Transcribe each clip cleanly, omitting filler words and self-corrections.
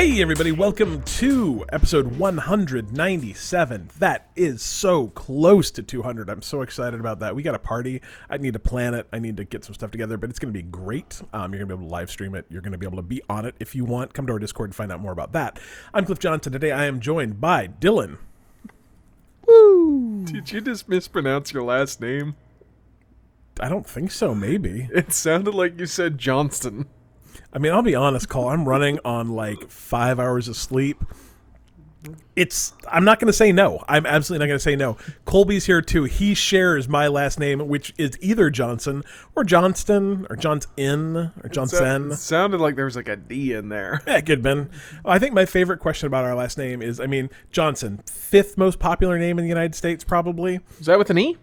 Hey everybody, welcome to episode 197. That is so close to 200. I'm so excited about that. We got a party. I need to plan it. I need to get some stuff together, but it's going to be great. You're going to be able to live stream it. You're going to be able to be on it if you want. Come to our Discord and find out more about that. I'm Cliff Johnson. Today I am joined by Dylan. Woo! Did you just mispronounce your last name? I don't think so, maybe. It sounded like you said Johnston. I mean, I'll be honest, Cole, I'm running on like 5 hours of sleep. I'm not going to say no. I'm absolutely not going to say no. Colby's here too. He shares my last name, which is either Johnson or Johnston or Johnson or Johnson. It sounded like there was like a D in there. Yeah, it could have been. I think my favorite question about our last name is, I mean, Johnson, fifth most popular name in the United States, probably. Is that with an E?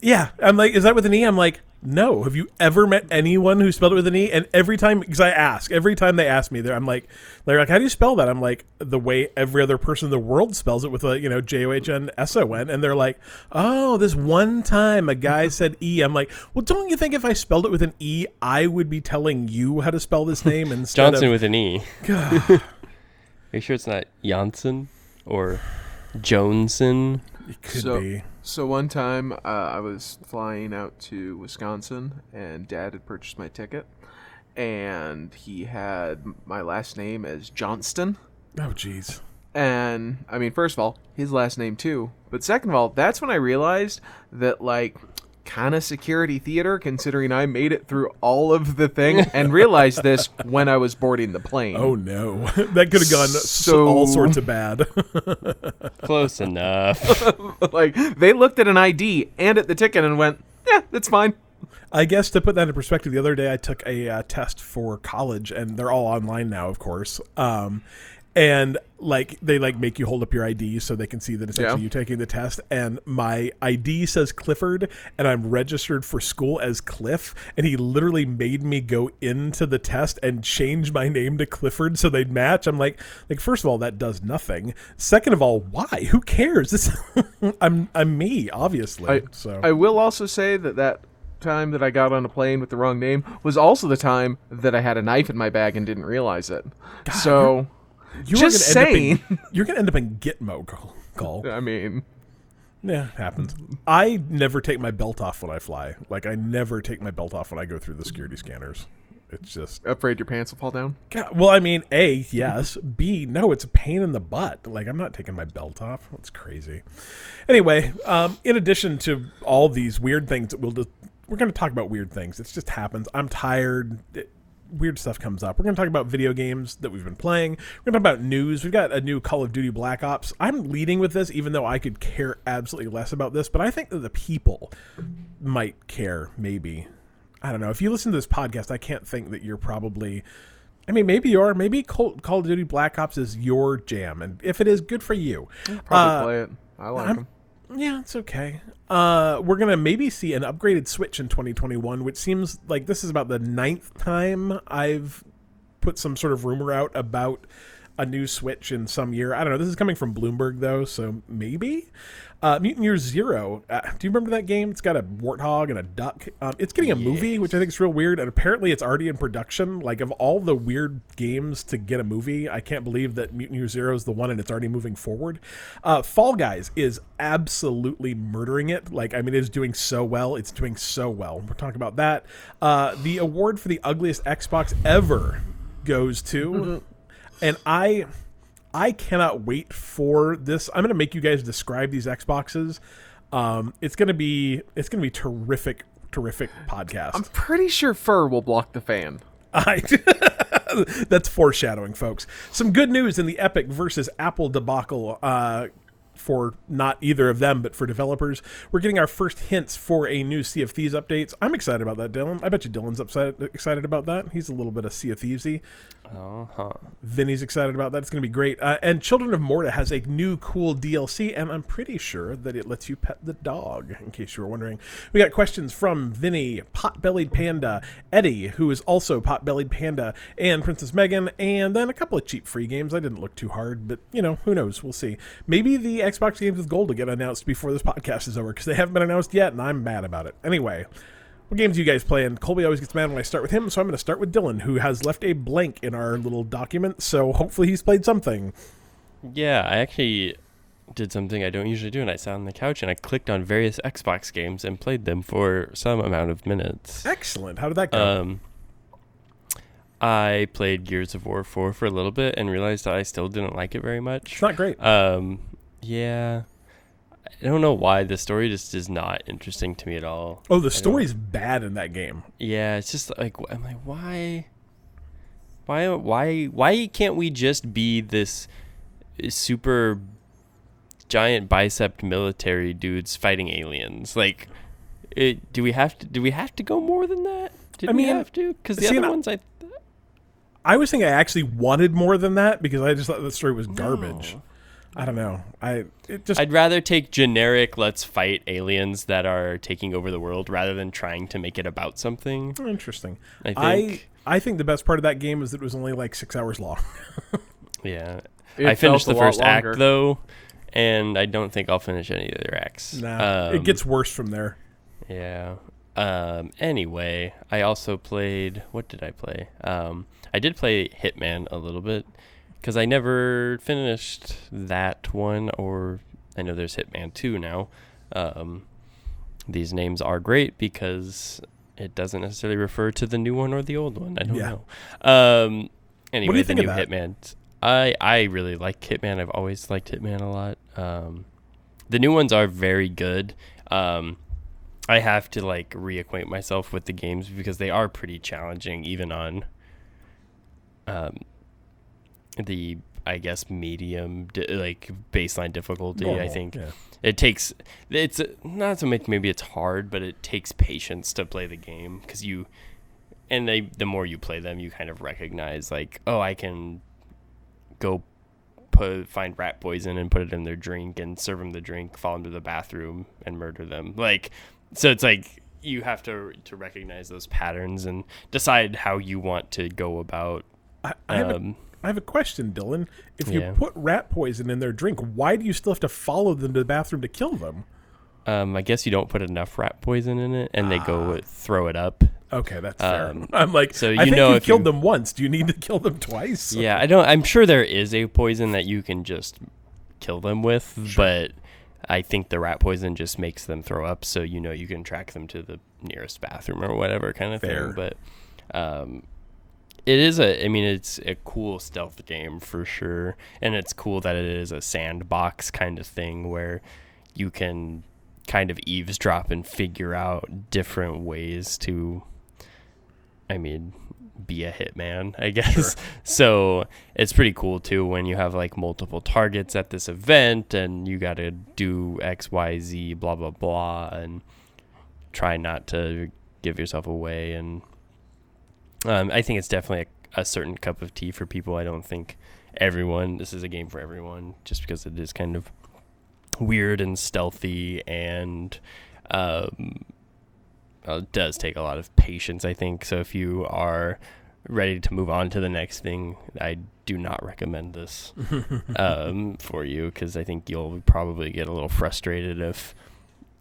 Yeah. I'm like, is that with an E? I'm like, no. Have you ever met anyone who spelled it with an E? And every time, because I ask, every time they ask me, I'm like, they're like, how do you spell that? I'm like, the way every other person in the world spells it with a, you know, John Son. And they're like, oh, this one time a guy said E. I'm like, well, don't you think if I spelled it with an E, I would be telling you how to spell this name instead Johnson of... with an E. Make sure it's not Janssen or Johnson. It could be. So one time I was flying out to Wisconsin, and Dad had purchased my ticket, and he had my last name as Johnston. Oh, jeez. And, I mean, first of all, his last name, too. But second of all, that's when I realized that, like, kind of security theater, considering I made it through all of the thing, and realized this when I was boarding the plane. Oh, no. That could have gone all sorts of bad. Close enough. Like, they looked at an ID and at the ticket and went, yeah, that's fine. I guess to put that in perspective, the other day I took a test for college, and they're all online now, of course. And like they like make you hold up your ID so they can see that it's actually you taking the test. And my ID says Clifford, and I'm registered for school as Cliff. And he literally made me go into the test and change my name to Clifford so they'd match. I'm like first of all, that does nothing. Second of all, why? Who cares? This I'm me, obviously. I will also say that time that I got on a plane with the wrong name was also the time that I had a knife in my bag and didn't realize it. God. So. You're going to end up in Gitmo, Cole. I mean. Yeah, it happens. I never take my belt off when I fly. Like, I never take my belt off when I go through the security scanners. It's just... Afraid your pants will fall down? God, well, I mean, A, yes. B, no, it's a pain in the butt. Like, I'm not taking my belt off. It's crazy. Anyway, in addition to all these weird things, we're going to talk about weird things. It just happens. I'm tired. Weird stuff comes up. We're going to talk about video games that we've been playing. We're going to talk about news. We've got a new Call of Duty Black Ops. I'm leading with this, even though I could care absolutely less about this, but I think that the people might care, maybe. I don't know. If you listen to this podcast, I can't think that you're probably... I mean, maybe you are. Maybe Call of Duty Black Ops is your jam, and if it is, good for you. I'll probably play it. I like them. Yeah, it's okay. We're going to maybe see an upgraded Switch in 2021, which seems like this is about the 9th time I've put some sort of rumor out about a new Switch in some year. I don't know. This is coming from Bloomberg, though, so maybe. Mutant Year Zero. Do you remember that game? It's got a warthog and a duck. It's getting a movie, which I think is real weird, and apparently it's already in production. Like, of all the weird games to get a movie, I can't believe that Mutant Year Zero is the one and it's already moving forward. Fall Guys is absolutely murdering it. Like, I mean, it is doing so well. It's doing so well. We'll talk about that. The award for the ugliest Xbox ever goes to... And I cannot wait for this. I'm going to make you guys describe these Xboxes. It's going to be terrific podcast. I'm pretty sure fur will block the fan. That's foreshadowing, folks. Some good news in the Epic versus Apple debacle. For not either of them, but for developers. We're getting our first hints for a new Sea of Thieves updates. I'm excited about that, Dylan. I bet you Dylan's excited about that. He's a little bit of Sea of Thieves-y. Uh-huh. Vinny's excited about that. It's going to be great. And Children of Morta has a new cool DLC, and I'm pretty sure that it lets you pet the dog, in case you were wondering. We got questions from Vinny, Pot-bellied Panda, Eddie, who is also Pot-bellied Panda, and Princess Megan, and then a couple of cheap free games. I didn't look too hard, but, you know, who knows? We'll see. Maybe the Xbox games with gold will get announced before this podcast is over because they haven't been announced yet, and I'm mad about it. Anyway, What games do you guys play? And Colby always gets mad when I start with him, so I'm going to start with Dylan, who has left a blank in our little document, so hopefully he's played something. Yeah, I actually did something I don't usually do, and I sat on the couch and I clicked on various Xbox games and played them for some amount of minutes. Excellent. How did that go? I played Gears of War 4 for a little bit and realized that I still didn't like it very much. It's not great. Yeah. I don't know why. The story just is not interesting to me at all. Oh, the story's bad in that game. Yeah, it's just like, I'm like, why can't we just be this super giant bicep military dudes fighting aliens? Like, do we have to go more than that? Did we have to? Because the other ones, I was thinking I actually wanted more than that because I just thought the story was garbage. No. I don't know. I'd rather take generic let's fight aliens that are taking over the world rather than trying to make it about something. Interesting. I think the best part of that game is that it was only like 6 hours long. Yeah. I finished the first act, though, and I don't think I'll finish any of the other acts. Nah, it gets worse from there. Yeah. Anyway, I also played... What did I play? I did play Hitman a little bit. Because I never finished that one, or I know there's Hitman 2 now. These names are great because it doesn't necessarily refer to the new one or the old one. I don't know. Anyway, what do you think of that? Hitman. I really like Hitman. I've always liked Hitman a lot. The new ones are very good. I have to like reacquaint myself with the games because they are pretty challenging, even on... the I guess medium like baseline difficulty. Normal, I think it takes. It's not so much. Maybe it's hard, but it takes patience to play the game because the more you play them, you kind of recognize like, oh, I can go find rat poison and put it in their drink and serve them the drink, fall into the bathroom and murder them. Like, so it's like you have to recognize those patterns and decide how you want to go about. I have a question, Dylan. If you put rat poison in their drink, why do you still have to follow them to the bathroom to kill them? I guess you don't put enough rat poison in it, and they go throw it up. Okay, that's fair. I'm like, so you killed them once. Do you need to kill them twice? Yeah, I don't. I'm sure there is a poison that you can just kill them with, sure. But I think the rat poison just makes them throw up, so you can track them to the nearest bathroom or whatever kind of fair. Thing. But. It is it's a cool stealth game for sure. And it's cool that it is a sandbox kind of thing where you can kind of eavesdrop and figure out different ways to, be a hitman, I guess. Sure. So it's pretty cool too when you have like multiple targets at this event and you got to do X, Y, Z, blah, blah, blah, and try not to give yourself away and... I think it's definitely a certain cup of tea for people. I don't think this is a game for everyone just because it is kind of weird and stealthy and it does take a lot of patience, I think. So if you are ready to move on to the next thing, I do not recommend this for you because I think you'll probably get a little frustrated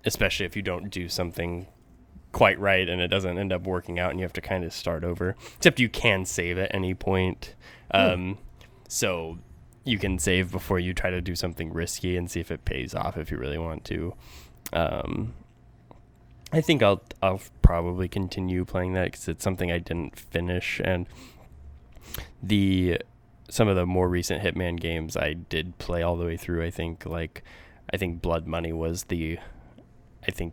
especially if you don't do something quite right and it doesn't end up working out and you have to kind of start over, except you can save at any point. So you can save before you try to do something risky and see if it pays off if you really want to. I think I'll probably continue playing that because it's something I didn't finish, and some of the more recent Hitman games I did play all the way through. I think Blood Money was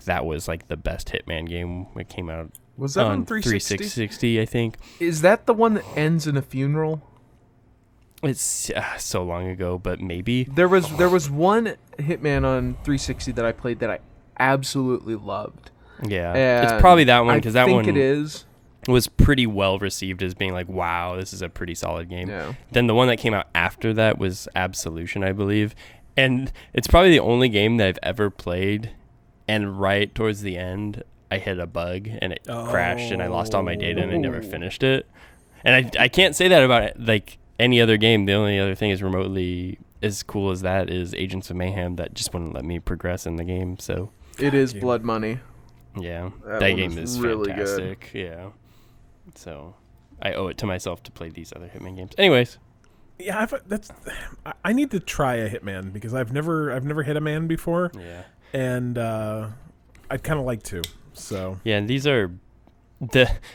that was like the best Hitman game that came out. Was that on 360? I think. Is that the one that ends in a funeral? It's so long ago, but maybe there was one Hitman on 360 that I played that I absolutely loved. Yeah, and it's probably that one because that one was pretty well received as being like, wow, this is a pretty solid game. Yeah. Then the one that came out after that was Absolution, I believe, and it's probably the only game that I've ever played. And right towards the end, I hit a bug, and it crashed, and I lost all my data, and I never finished it. And I can't say that about like any other game. The only other thing is remotely as cool as that is Agents of Mayhem that just wouldn't let me progress in the game. So it is Blood Money. Yeah, that game is really fantastic. Good. Yeah, so I owe it to myself to play these other Hitman games. Anyways, yeah, I need to try a Hitman because I've never hit a man before. Yeah, and I'd kind of like to. So yeah, and these are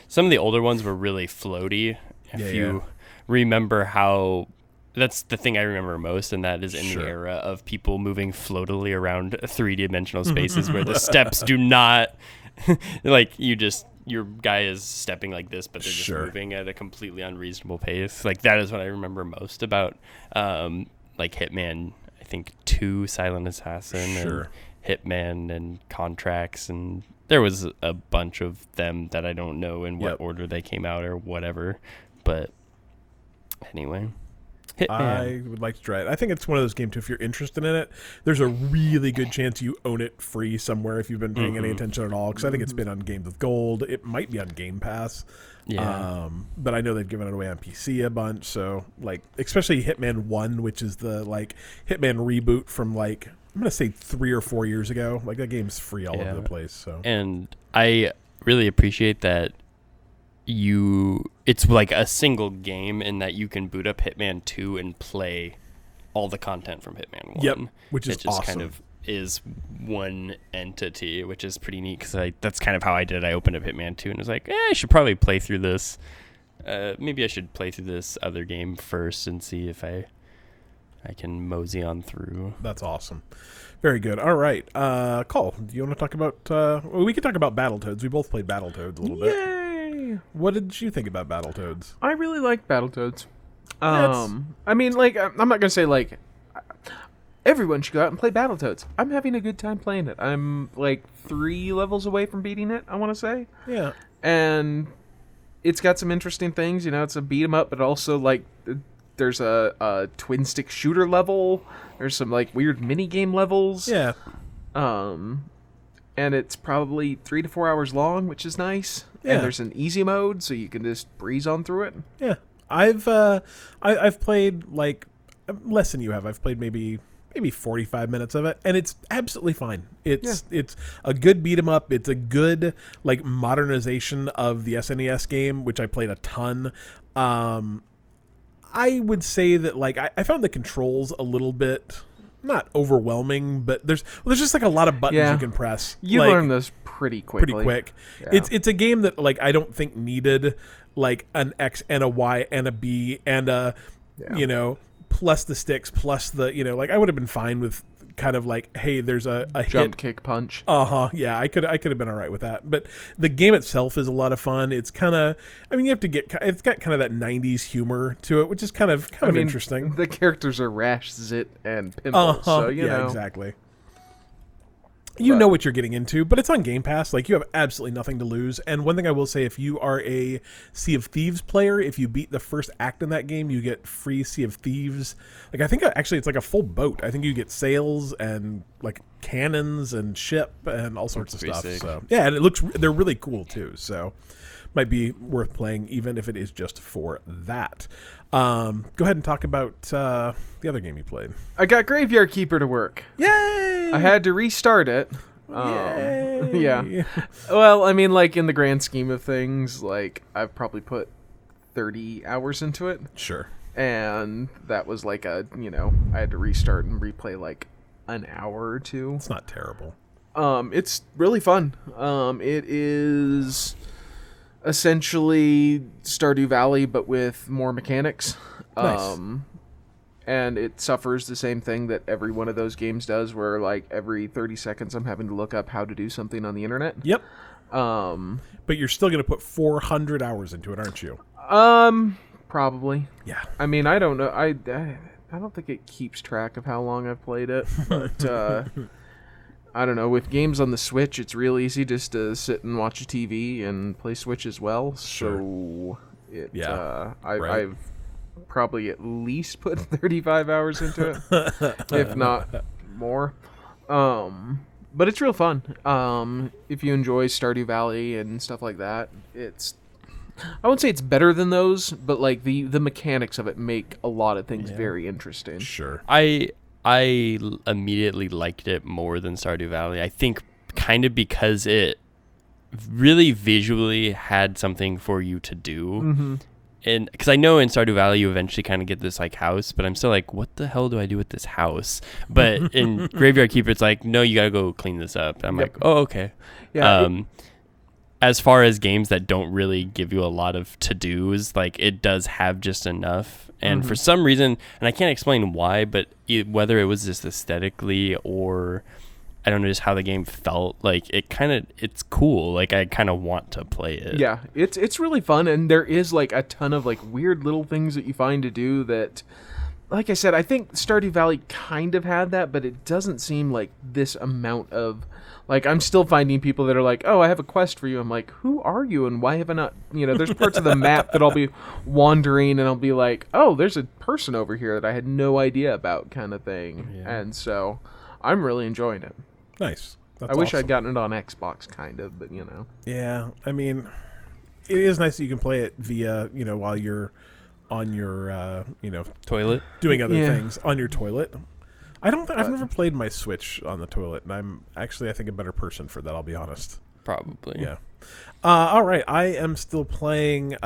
some of the older ones were really floaty. If you remember how. That's the thing I remember most, and that is in the era of people moving floatily around three-dimensional spaces where the steps do not, like, you just, your guy is stepping like this, but they're just moving at a completely unreasonable pace. Like, that is what I remember most about, like, Hitman, I think, 2, Silent Assassin, and Hitman, and Contracts, and there was a bunch of them that I don't know in what order they came out or whatever, but anyway... Hitman. I would like to try it. I think it's one of those games, too, if you're interested in it, there's a really good chance you own it free somewhere if you've been paying any attention at all, because I think it's been on Games with Gold. It might be on Game Pass. Yeah. But I know they've given it away on PC a bunch, so, like, especially Hitman 1, which is the, like, Hitman reboot from, like, I'm going to say 3 or 4 years ago. Like, that game's free all over the place, so. And I really appreciate that. It's like a single game in that you can boot up Hitman 2 and play all the content from Hitman 1. Yep, which is awesome. It just kind of is one entity, which is pretty neat because that's kind of how I did it. I opened up Hitman 2 and was like, I should probably play through this. Maybe I should play through this other game first and see if I can mosey on through. That's awesome. Very good. All right. Cole, do you want to talk about... well, we can talk about Battletoads. We both played Battletoads a little bit. What did you think about Battletoads? I really liked Battletoads. I mean, like, I'm not going to say, like, everyone should go out and play Battletoads. I'm having a good time playing it. I'm, like, 3 levels away from beating it, I want to say. Yeah. And it's got some interesting things. You know, it's a beat-em-up, but also, like, there's a twin-stick shooter level. There's some, like, weird mini-game levels. Yeah. And it's probably 3 to 4 hours long, which is nice. Yeah. And there's an easy mode, so you can just breeze on through it. Yeah, I've played like less than you have. I've played maybe 45 minutes of it, and it's absolutely fine. It's a good beat 'em up. It's a good like modernization of the SNES game, which I played a ton. I would say that like I found the controls a little bit. Not overwhelming, but there's just like a lot of buttons you can press. You like, learn this pretty quickly. Pretty quick. Yeah. It's a game that like I don't think needed like an X and a Y and a B and a you know plus the sticks plus the you know like I would have been fine with kind of like hey there's a jump hit. Kick punch. Yeah, I could have been all right with that. But the game itself is a lot of fun. It's kind of you have to get it's got kind of that 90s humor to it, which is kind of interesting. The characters are Rash, Zit, and Pimples, so you know. Yeah, exactly. You know what you're getting into, but it's on Game Pass. Like, you have absolutely nothing to lose. And one thing I will say, if you are a Sea of Thieves player, if you beat the first act in that game, you get free Sea of Thieves. Like, I think, actually, it's like a full boat. I think you get sails and, like, cannons and ship and all sorts of stuff. Sick. So yeah, and it looks... They're really cool, too, so... Might be worth playing, even if it is just for that. Go ahead and talk about the other game you played. I got Graveyard Keeper to work. Yay! I had to restart it. Yay! Yeah. Well, I mean, like, in the grand scheme of things, like, I've probably put 30 hours into it. Sure. And that was like I had to restart and replay like an hour or two. It's not terrible. It's really fun. It is... essentially Stardew Valley, but with more mechanics. Nice. And it suffers the same thing that every one of those games does, where like every 30 seconds I'm having to look up how to do something on the internet. Yep. But you're still going to put 400 hours into it, aren't you? Probably. Yeah. I mean, I don't know. I don't think it keeps track of how long I've played it, but... I don't know, with games on the Switch, it's real easy just to sit and watch a TV and play Switch as well. So I've probably at least put 35 hours into it, if not more. But it's real fun. If you enjoy Stardew Valley and stuff like that, I wouldn't say it's better than those, but like the mechanics of it make a lot of things very interesting. Sure. I immediately liked it more than Stardew Valley. I think kind of because it really visually had something for you to do. Mm-hmm. And because I know in Stardew Valley you eventually kind of get this like house, but I'm still like, what the hell do I do with this house? But in Graveyard Keeper, it's like, no, you gotta go clean this up. I'm like, oh, okay. Yeah. As far as games that don't really give you a lot of to-dos, like it does have just enough. And for some reason, and I can't explain why, but whether it was just aesthetically or I don't know just how the game felt, like it's cool. Like I kind of want to play it. Yeah, it's really fun, and there is like a ton of like weird little things that you find to do that, like I said, I think Stardew Valley kind of had that, but it doesn't seem like this amount of like I'm still finding people that are like, oh, I have a quest for you. I'm like, who are you and why have I not? You know, there's parts of the map that I'll be wandering and I'll be like, oh, there's a person over here that I had no idea about, kind of thing. Yeah. And so I'm really enjoying it. Nice. That's I wish awesome. I'd gotten it on Xbox, kind of, but you know. Yeah, I mean, it is nice that you can play it via, you know, while you're on your, toilet, doing other things on your toilet. I've never played my Switch on the toilet, and I'm actually, I think, a better person for that. I'll be honest. Probably. Yeah. All right, I am still playing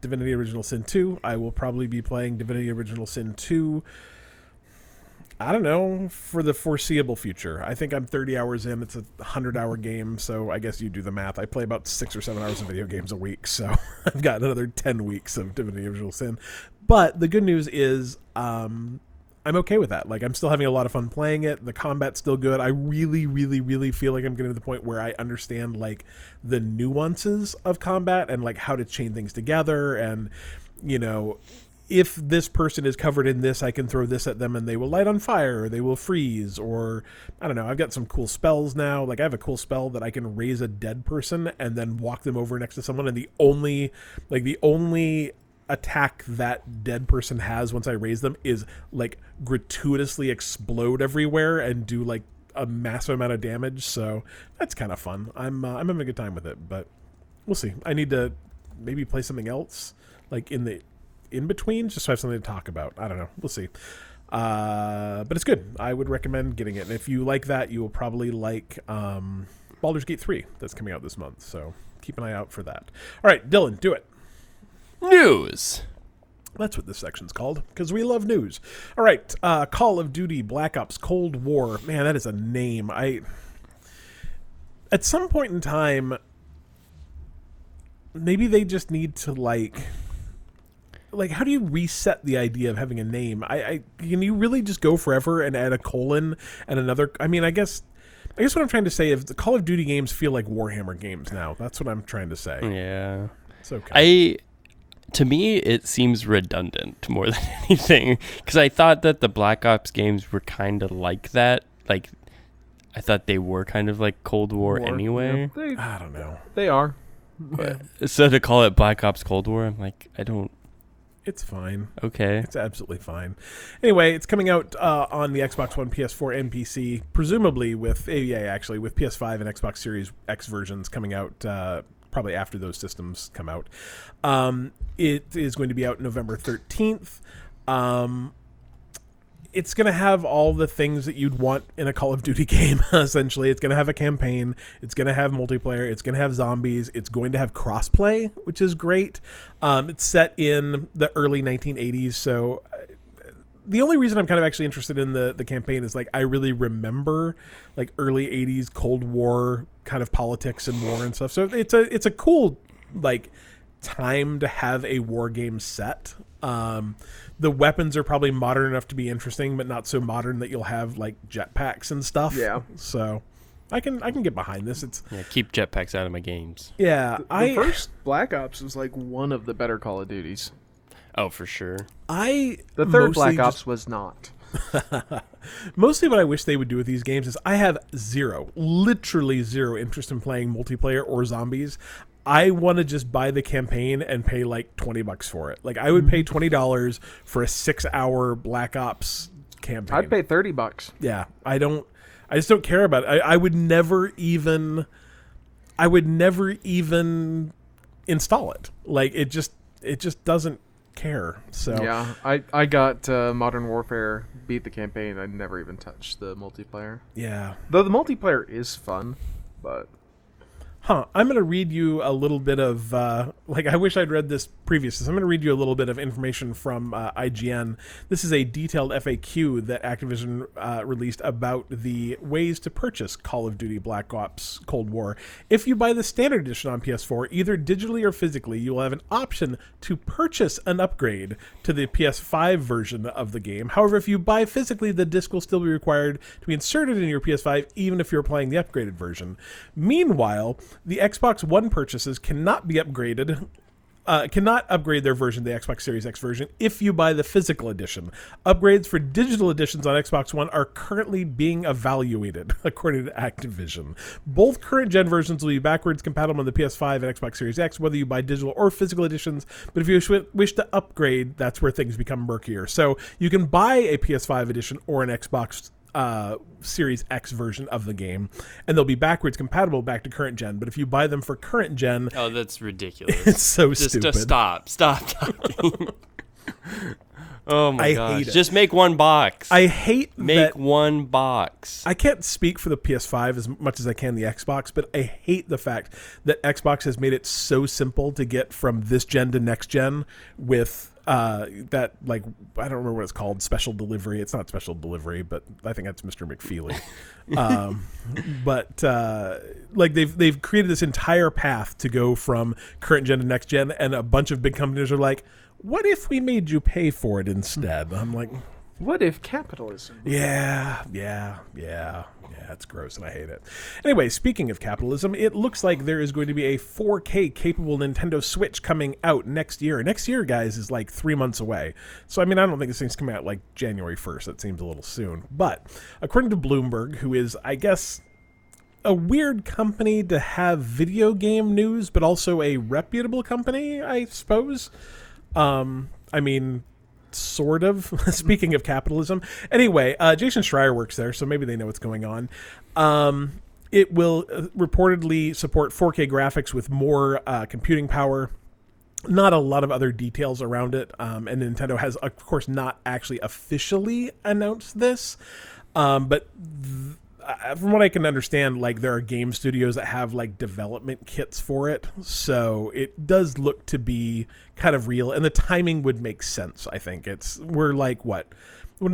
Divinity Original Sin 2. I will probably be playing Divinity Original Sin 2. I don't know, for the foreseeable future. I think I'm 30 hours in. It's a 100-hour game, so I guess you do the math. I play about 6 or 7 hours of video games a week, so I've got another 10 weeks of Divinity Original Sin. But the good news is I'm okay with that. Like, I'm still having a lot of fun playing it. The combat's still good. I really, really, really feel like I'm getting to the point where I understand, like, the nuances of combat and, like, how to chain things together and, you know, if this person is covered in this, I can throw this at them and they will light on fire or they will freeze or, I don't know, I've got some cool spells now. Like, I have a cool spell that I can raise a dead person and then walk them over next to someone, and the only attack that dead person has once I raise them is, like, gratuitously explode everywhere and do, like, a massive amount of damage. So that's kind of fun. I'm having a good time with it, but we'll see. I need to maybe play something else, like, in between, just so I have something to talk about. I don't know. We'll see. But it's good. I would recommend getting it. And if you like that, you will probably like Baldur's Gate 3 that's coming out this month. So keep an eye out for that. All right, Dylan, do it. News. That's what this section's called, because we love news. All right, Call of Duty Black Ops Cold War. Man, that is a name. At some point in time, maybe they just need to, like, how do you reset the idea of having a name? Can you really just go forever and add a colon and another? I mean, I guess what I'm trying to say is the Call of Duty games feel like Warhammer games now. That's what I'm trying to say. Yeah. It's okay. To me, it seems redundant more than anything, because I thought that the Black Ops games were kind of like that. Like, I thought they were kind of like Cold War. Anyway. Yeah, I don't know. They are. But, so to call it Black Ops Cold War, I'm like, I don't. It's fine. Okay. It's absolutely fine. Anyway, it's coming out on the Xbox One, PS4, and PC, presumably with PS5 and Xbox Series X versions coming out probably after those systems come out. It is going to be out November 13th. It's going to have all the things that you'd want in a Call of Duty game, essentially. It's going to have a campaign. It's going to have multiplayer. It's going to have zombies. It's going to have crossplay, which is great. It's set in the early 1980s, so the only reason I'm kind of actually interested in the campaign is, like, I really remember, like, early 80s Cold War kind of politics and war and stuff. So it's a cool, like, time to have a war game set. The weapons are probably modern enough to be interesting, but not so modern that you'll have, like, jetpacks and stuff. Yeah. So I can get behind this. Keep jetpacks out of my games. Yeah. The first Black Ops was, like, one of the better Call of Duties. Oh, for sure. The third Black Ops was not. Mostly what I wish they would do with these games is I have literally zero interest in playing multiplayer or zombies. I want to just buy the campaign and pay, like, $20 for it. Like, I would pay $20 for a 6-hour Black Ops campaign. I'd pay $30. Yeah, I just don't care about it. I would never even install it. Like, it just doesn't care. So yeah, I got Modern Warfare, beat the campaign. I never even touched the multiplayer. Yeah, though the multiplayer is fun, but. I'm going to read you a little bit of, I wish I'd read this previously. So I'm going to read you a little bit of information from IGN. This is a detailed FAQ that Activision released about the ways to purchase Call of Duty Black Ops Cold War. If you buy the standard edition on PS4, either digitally or physically, you will have an option to purchase an upgrade to the PS5 version of the game. However, if you buy physically, the disc will still be required to be inserted in your PS5, even if you're playing the upgraded version. Meanwhile, the Xbox One purchases cannot be upgraded, cannot upgrade their version to the Xbox Series X version if you buy the physical edition. Upgrades for digital editions on Xbox One are currently being evaluated, according to Activision. Both current-gen versions will be backwards compatible on the PS5 and Xbox Series X, whether you buy digital or physical editions, but if you wish to upgrade, that's where things become murkier. So you can buy a PS5 edition or an Xbox Series X version of the game, and they'll be backwards compatible back to current gen. But if you buy them for current gen, oh, that's ridiculous! It's so stupid. Just stop talking. Oh my gosh! Just make one box. I hate one box. I can't speak for the PS5 as much as I can the Xbox, but I hate the fact that Xbox has made it so simple to get from this gen to next gen with. I don't remember what it's called, special delivery. It's not special delivery, but I think that's Mr. McFeely. They've created this entire path to go from current gen to next gen, and a bunch of big companies are like, "What if we made you pay for it instead?" I'm like, "What if capitalism?" Yeah, it's gross and I hate it. Anyway, speaking of capitalism, it looks like there is going to be a 4K capable Nintendo Switch coming out next year. Next year, guys, is like 3 months away. So, I mean, I don't think this thing's coming out like January 1st. That seems a little soon. But according to Bloomberg, who is, I guess, a weird company to have video game news, but also a reputable company, I suppose. Sort of. Speaking of capitalism. Anyway, Jason Schreier works there, so maybe they know what's going on. It will reportedly support 4K graphics with more computing power. Not a lot of other details around it. And Nintendo has, of course, not actually officially announced this. From what I can understand, there are game studios that have development kits for it, so it does look to be kind of real, and the timing would make sense. I think when did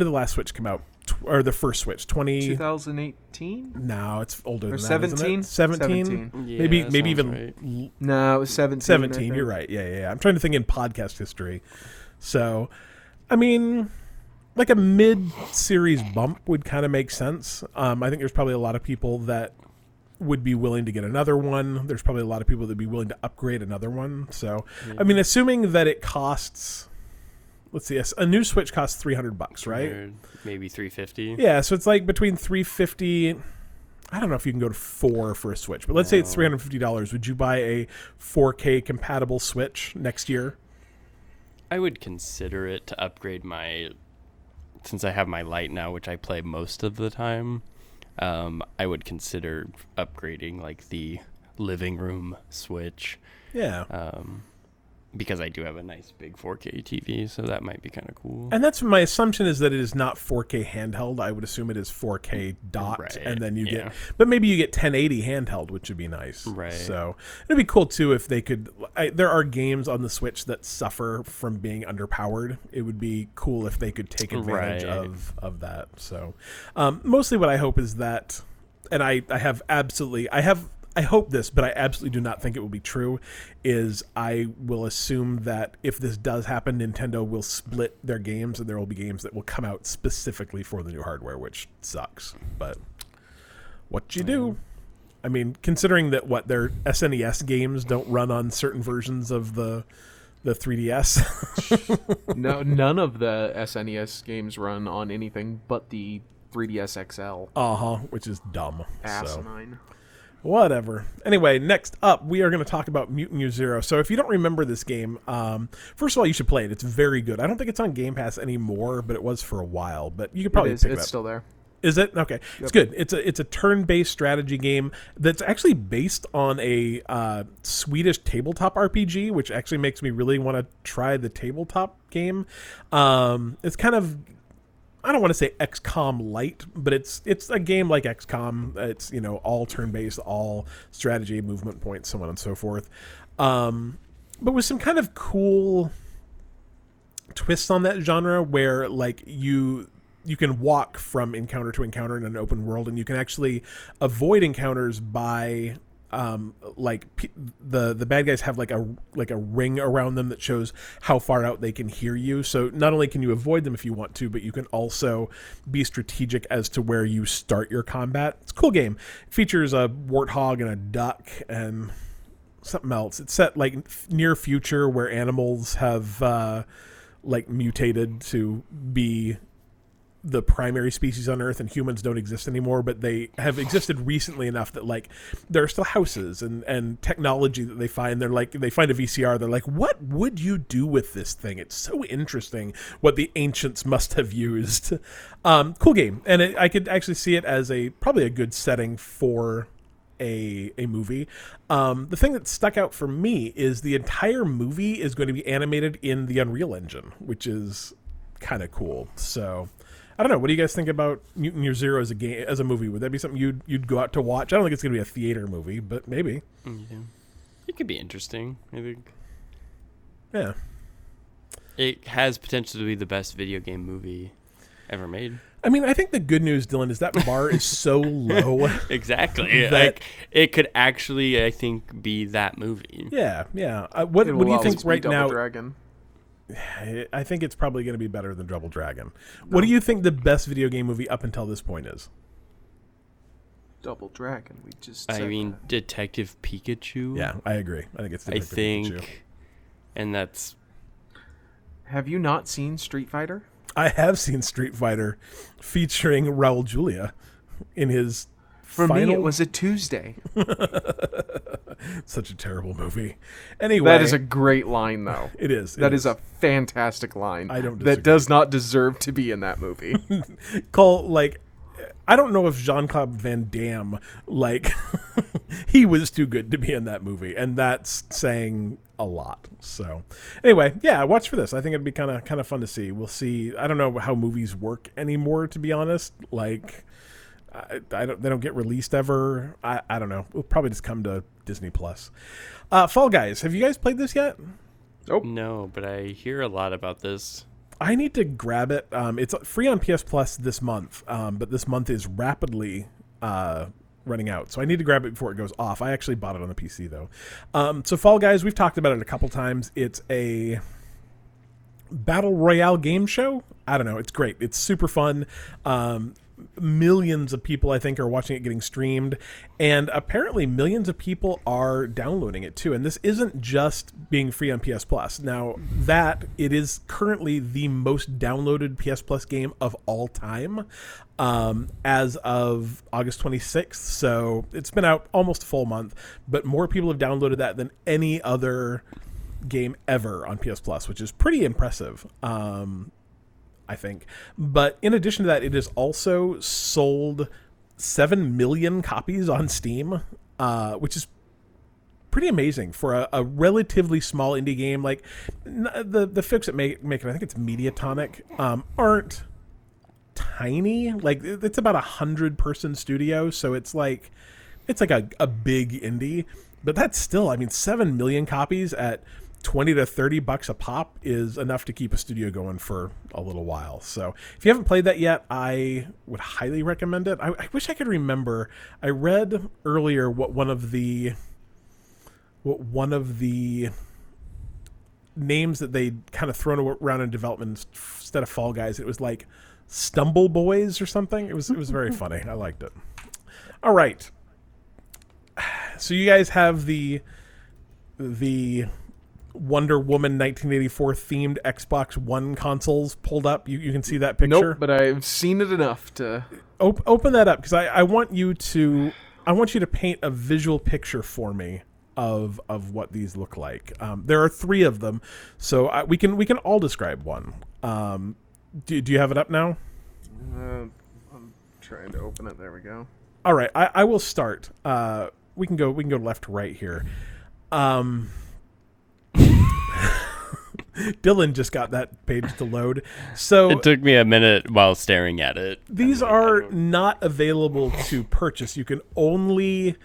the last Switch come out, or the first Switch? 2018? No, it's older than 17? That. 17? Yeah, maybe even right. No, it was 17. You're right. Yeah. I'm trying to think in podcast history. So, I mean. A mid-series bump would kind of make sense. I think there's probably a lot of people that would be willing to get another one. There's probably a lot of people that'd be willing to upgrade another one. So, yeah. I mean, assuming that it costs, a new Switch costs $300, right? Or maybe $350. Yeah, so it's between $350. I don't know if you can go to $4 for a Switch, but let's say it's $350. Would you buy a 4K compatible Switch next year? I would consider it to upgrade my. Since I have my Lite now, which I play most of the time, I would consider upgrading the living room Switch. Yeah. Because I do have a nice big 4K TV, so that might be kind of cool. And that's my assumption is that it is not 4K handheld. I would assume it is 4K dot, right. And then you get 1080 handheld, which would be nice. Right. So it'd be cool too if they could. There are games on the Switch that suffer from being underpowered. It would be cool if they could take advantage of that. So mostly what I hope is that, and I hope this, but I absolutely do not think it will be true, is I will assume that if this does happen, Nintendo will split their games, and there will be games that will come out specifically for the new hardware, which sucks. But what you do? I mean, considering that their SNES games don't run on certain versions of the 3DS. No, none of the SNES games run on anything but the 3DS XL. Which is dumb. Asinine. So. Whatever. Anyway, next up, we are going to talk about Mutant Year Zero. So if you don't remember this game, first of all, you should play it. It's very good. I don't think it's on Game Pass anymore, but it was for a while. But you could probably pick it up. It's still there. Is it? Okay. Yep. It's good. It's a turn-based strategy game that's actually based on a Swedish tabletop RPG, which actually makes me really want to try the tabletop game. It's kind of I don't want to say XCOM light, but it's a game like XCOM. It's, you know, all turn-based, all strategy, movement points, so on and so forth. But with some kind of cool twists on that genre where, like, you can walk from encounter to encounter in an open world, and you can actually avoid encounters by... the bad guys have like a ring around them that shows how far out they can hear you. So not only can you avoid them if you want to, but you can also be strategic as to where you start your combat. It's a cool game. It features a warthog and a duck and something else. It's set like near future where animals have like mutated to be the primary species on Earth, and humans don't exist anymore, but they have existed recently enough that, like, there are still houses and technology that they find. They're like, they find a VCR. They're like, what would you do with this thing? It's so interesting what the ancients must have used. Cool game. And I could actually see it as probably a good setting for a movie. The thing that stuck out for me is the entire movie is going to be animated in the Unreal Engine, which is kind of cool. So... I don't know. What do you guys think about Mutant Year Zero as a game, as a movie? Would that be something you'd go out to watch? I don't think it's going to be a theater movie, but maybe. Yeah. It could be interesting, I think. Yeah. It has potential to be the best video game movie ever made. I mean, I think the good news, Dylan, is that bar is so low. Exactly. Like, it could actually, I think, be that movie. Yeah, yeah. What do you think right now? Dragon. I think it's probably going to be better than Double Dragon. No. What do you think the best video game movie up until this point is? Double Dragon. We just. I mean, that. Detective Pikachu. Yeah, I agree. I think it's Detective Pikachu. And that's. Have you not seen Street Fighter? I have seen Street Fighter, featuring Raul Julia, in his. For me, it was a Tuesday. Such a terrible movie. Anyway, that is a great line, though. It is. That is a fantastic line. I don't disagree. That does not deserve to be in that movie. Cole, like, I don't know if Jean-Claude Van Damme, like, he was too good to be in that movie, and that's saying a lot. So, anyway, yeah, watch for this. I think it'd be kind of fun to see. We'll see. I don't know how movies work anymore, to be honest. Like. They don't get released ever. I don't know. We'll probably just come to Disney Plus. Fall Guys. Have you guys played this yet? Nope. No, but I hear a lot about this. I need to grab it. It's free on PS Plus this month, but this month is rapidly running out. So I need to grab it before it goes off. I actually bought it on the PC, though. So Fall Guys, we've talked about it a couple times. It's a battle royale game show. I don't know. It's great. It's super fun. Millions of people, I think, are watching it getting streamed, and apparently millions of people are downloading it too. And this isn't just being free on PS Plus. Now that it is currently the most downloaded PS Plus game of all time, as of August 26th. So it's been out almost a full month, but more people have downloaded that than any other game ever on PS Plus, which is pretty impressive. I think. But in addition to that, it has also sold 7 million copies on Steam, which is pretty amazing for a relatively small indie game. Like, the folks that make it, I think it's Mediatonic, aren't tiny. Like, it's about 100-person studio, so it's like a big indie. But that's still, I mean, 7 million copies at $20 to $30 a pop is enough to keep a studio going for a little while. So if you haven't played that yet, I would highly recommend it. I wish I could remember. I read earlier what one of the names that they kind of thrown around in development instead of Fall Guys. It was like Stumble Boys or something. It was very funny. I liked it. All right. So you guys have the Wonder Woman 1984 themed Xbox One consoles pulled up. You can see that picture. Nope, but I've seen it enough to open that up, because I want you to paint a visual picture for me of what these look like. There are three of them, so we can all describe one. Do you have it up now? I'm trying to open it. There we go. All right, I will start. We can go left to right here. Dylan just got that page to load. So it took me a minute while staring at it. These are not available to purchase. You can only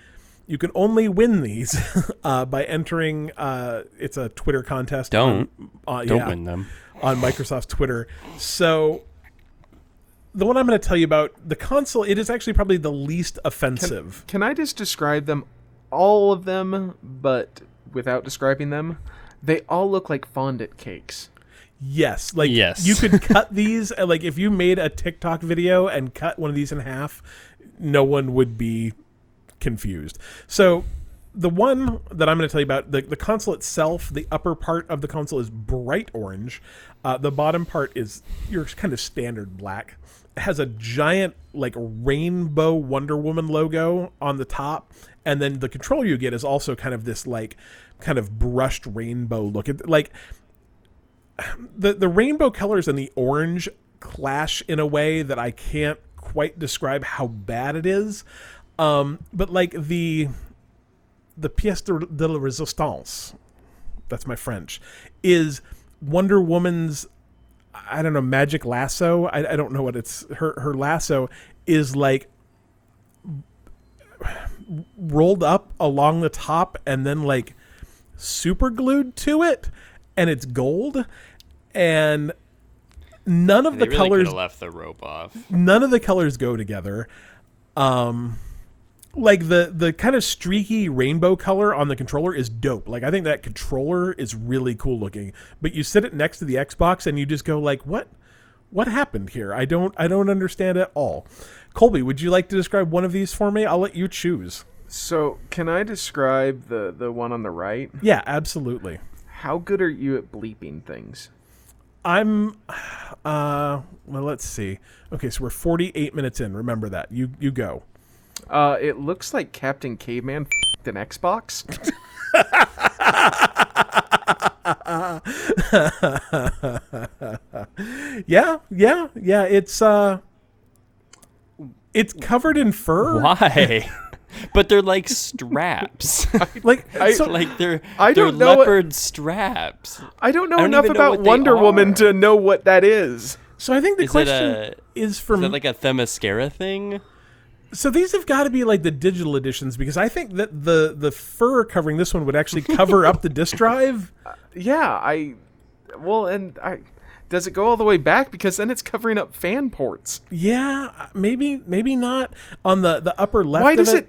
win these by entering. It's a Twitter contest. Don't win them on Microsoft's Twitter. So the one I'm going to tell you about, the console, it is actually probably the least offensive. Can I just describe them, all of them, but without describing them? They all look like fondant cakes. Yes. Like, yes. You could cut these. Like, if you made a TikTok video and cut one of these in half, no one would be confused. So the one that I'm going to tell you about, the console itself, the upper part of the console is bright orange. The bottom part is your kind of standard black. It has a giant, like, rainbow Wonder Woman logo on the top, and then the control you get is also kind of this, like, kind of brushed rainbow look. It, like, the rainbow colors and the orange clash in a way that I can't quite describe how bad it is. But, like, the pièce de la résistance, that's my French, is Wonder Woman's, I don't know, magic lasso. I don't know what it's, her lasso is like rolled up along the top and then like super glued to it, and it's gold, and none of the really colors left the rope off. None of the colors go together. Like the kind of streaky rainbow color on the controller is dope. Like, I think that controller is really cool looking. But you sit it next to the Xbox and you just go like, what happened here? I don't understand at all. Colby, would you like to describe one of these for me? I'll let you choose. So can I describe the one on the right? Yeah, absolutely. How good are you at bleeping things? I'm well, let's see. Okay, so we're 48 minutes in. Remember that. You go. It looks like Captain Caveman f***ed an Xbox. Yeah. It's covered in fur. Why? But they're like straps. They're leopard straps. I don't know enough about Wonder Woman to know what that is. So I think the question is from... Is it like a Themyscira thing? So these have got to be like the digital editions, because I think that the fur covering this one would actually cover up the disc drive. Does it go all the way back? Because then it's covering up fan ports. Yeah, maybe not on the upper left. Why does it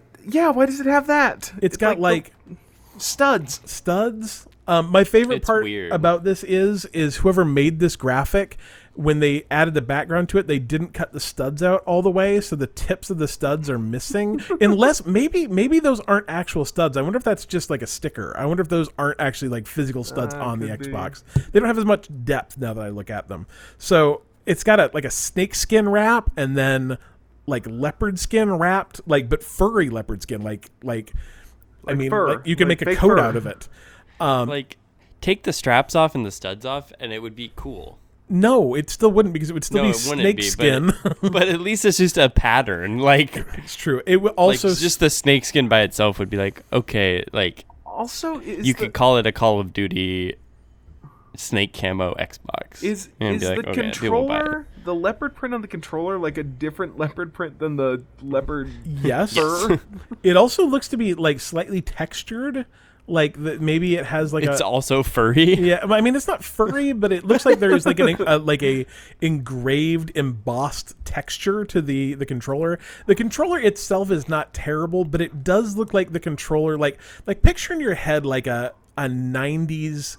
have that? It's got like studs. Studs. My favorite part about this is whoever made this graphic, when they added the background to it, they didn't cut the studs out all the way, so the tips of the studs are missing. Unless maybe those aren't actual studs. I wonder if that's just like a sticker. I wonder if those aren't actually like physical studs on the Xbox. They don't have as much depth now that I look at them. So it's got a snake skin wrap, and then like leopard skin wrapped, like, but furry leopard skin, you can make a coat out of it. Take the straps off and the studs off, and it would be cool. No, it still wouldn't, because it would still be snake skin. But at least it's just a pattern. Like, it's true. It would also just the snake skin by itself would be like, okay, like, also you could call it a Call of Duty snake camo Xbox. Is the controller, the leopard print on the controller, like a different leopard print than the leopard? Yes. It also looks to be like slightly textured. Like, maybe it has like it's also furry. Yeah, I mean, it's not furry, but it looks like there's like an engraved, embossed texture to the controller. The controller itself is not terrible, but it does look like the controller, like picture in your head like a 90s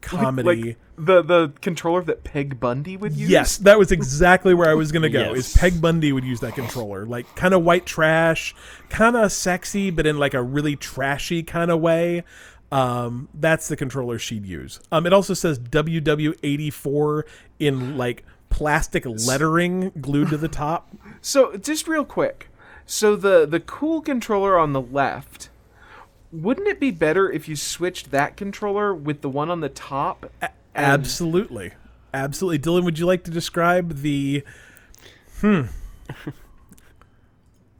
comedy. Like the controller that Peg Bundy would use? Yes, that was exactly where I was going to go. Yes. Is Peg Bundy would use that controller. Like, kind of white trash, kind of sexy, but in like a really trashy kind of way. That's the controller she'd use. It also says WW84 in like plastic lettering glued to the top. So, just real quick. So, the cool controller on the left... Wouldn't it be better if you switched that controller with the one on the top? Absolutely. Absolutely. Dylan, would you like to describe the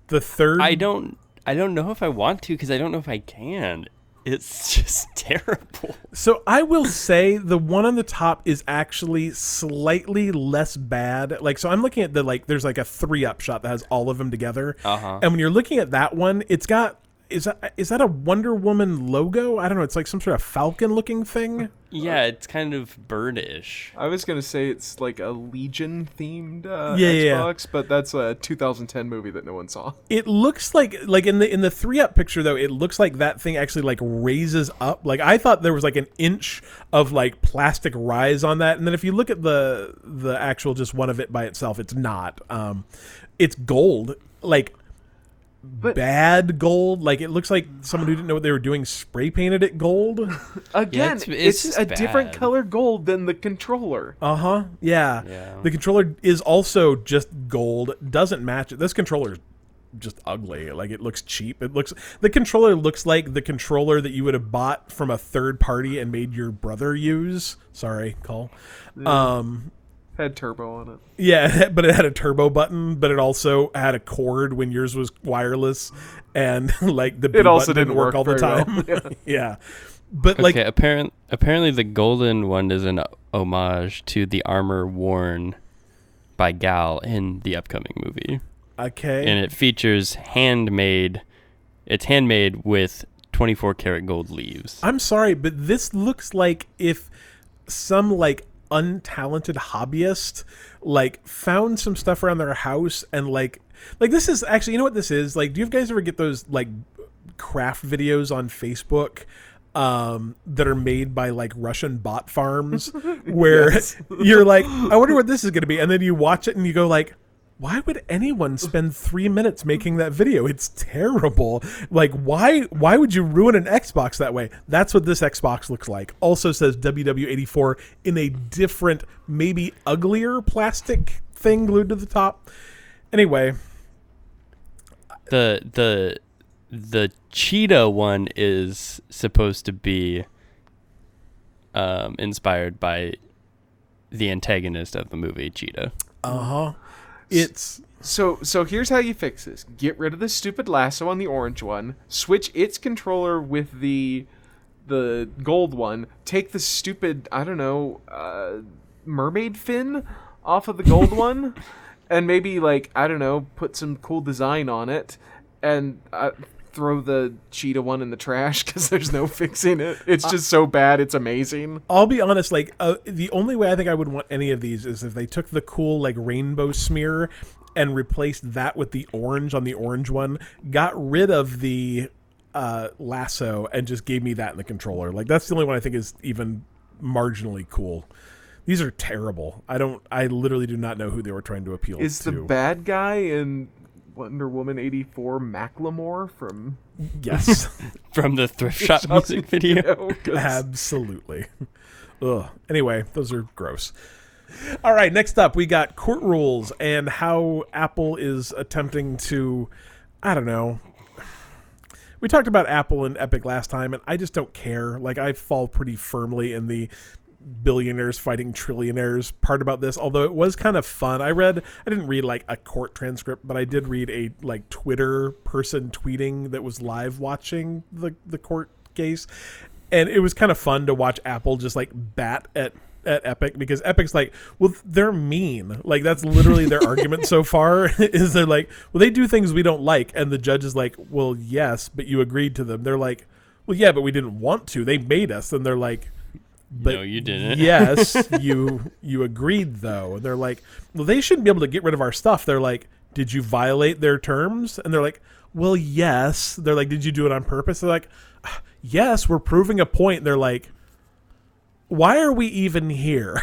third? I don't know if I want to, because I don't know if I can. It's just terrible. So I will say the one on the top is actually slightly less bad. Like, so I'm looking at the, like, there's like a 3-up shot that has all of them together. Uh-huh. And when you're looking at that one, it's got, is that a Wonder Woman logo? I don't know. It's like some sort of falcon looking thing. Yeah, it's kind of birdish. I was going to say it's like a Legion themed Xbox, but that's a 2010 movie that no one saw. It looks like in the 3-up picture though, it looks like that thing actually like raises up. Like I thought there was like an inch of like plastic rise on that, and then if you look at the actual just one of it by itself, it's not. It's gold. Like bad gold, like it looks like someone who didn't know what they were doing spray painted it gold. Again, yeah, it's a bad. Different color gold than the controller. Uh-huh. Yeah. The controller is also just gold. Doesn't match it. This controller is just ugly. Like it looks cheap. The controller looks like the controller that you would have bought from a third party and made your brother use. Sorry, Cole. Yeah. Had turbo on it. Yeah, but it had a turbo button, but it also had a cord when yours was wireless, and like the B button didn't work all the time. Well. Yeah. Yeah, but okay, like apparently the golden one is an homage to the armor worn by Gal in the upcoming movie. Okay, and it features handmade. It's handmade with 24 karat gold leaves. I'm sorry, but this looks like if some like untalented hobbyist like found some stuff around their house and like this is actually, you know what this is like, do you guys ever get those like craft videos on Facebook that are made by like Russian bot farms where yes. You're like, I wonder what this is going to be, and then you watch it and you go like, why would anyone spend 3 minutes making that video? It's terrible. Like, why would you ruin an Xbox that way? That's what this Xbox looks like. Also says WW84 in a different, maybe uglier plastic thing glued to the top. Anyway. The cheetah one is supposed to be inspired by the antagonist of the movie, Cheetah. Uh-huh. It's so here's how you fix this. Get rid of the stupid lasso on the orange one, switch its controller with the gold one, take the stupid, I don't know, mermaid fin off of the gold one, and maybe like, I don't know, put some cool design on it, and throw the cheetah one in the trash because there's no fixing it. It's just so bad. It's amazing. I'll be honest. Like the only way I think I would want any of these is if they took the cool like rainbow smear and replaced that with the orange on the orange one, got rid of the lasso and just gave me that in the controller. Like that's the only one I think is even marginally cool. These are terrible. I literally do not know who they were trying to appeal to. Is the bad guy in Wonder Woman 84 Macklemore from... Yes. From the Thrift Shop music video. Absolutely. Ugh. Anyway, those are gross. All right, next up, we got court rules and how Apple is attempting to... I don't know. We talked about Apple and Epic last time, and I just don't care. Like, I fall pretty firmly in the... billionaires fighting trillionaires part about this, although it was kind of fun. I didn't read like a court transcript, but I did read a like Twitter person tweeting that was live watching the court case, and it was kind of fun to watch Apple just like bat at Epic, because Epic's like, well, they're mean. Like that's literally their argument so far is they're like, well, they do things we don't like, and the judge is like, well, yes, but you agreed to them. They're like, well, yeah, but we didn't want to. They made us. And they're like, but no, you didn't. Yes, you agreed, though. And they're like, well, they shouldn't be able to get rid of our stuff. They're like, did you violate their terms? And they're like, well, yes. They're like, did you do it on purpose? They're like, yes, we're proving a point. And they're like, why are we even here?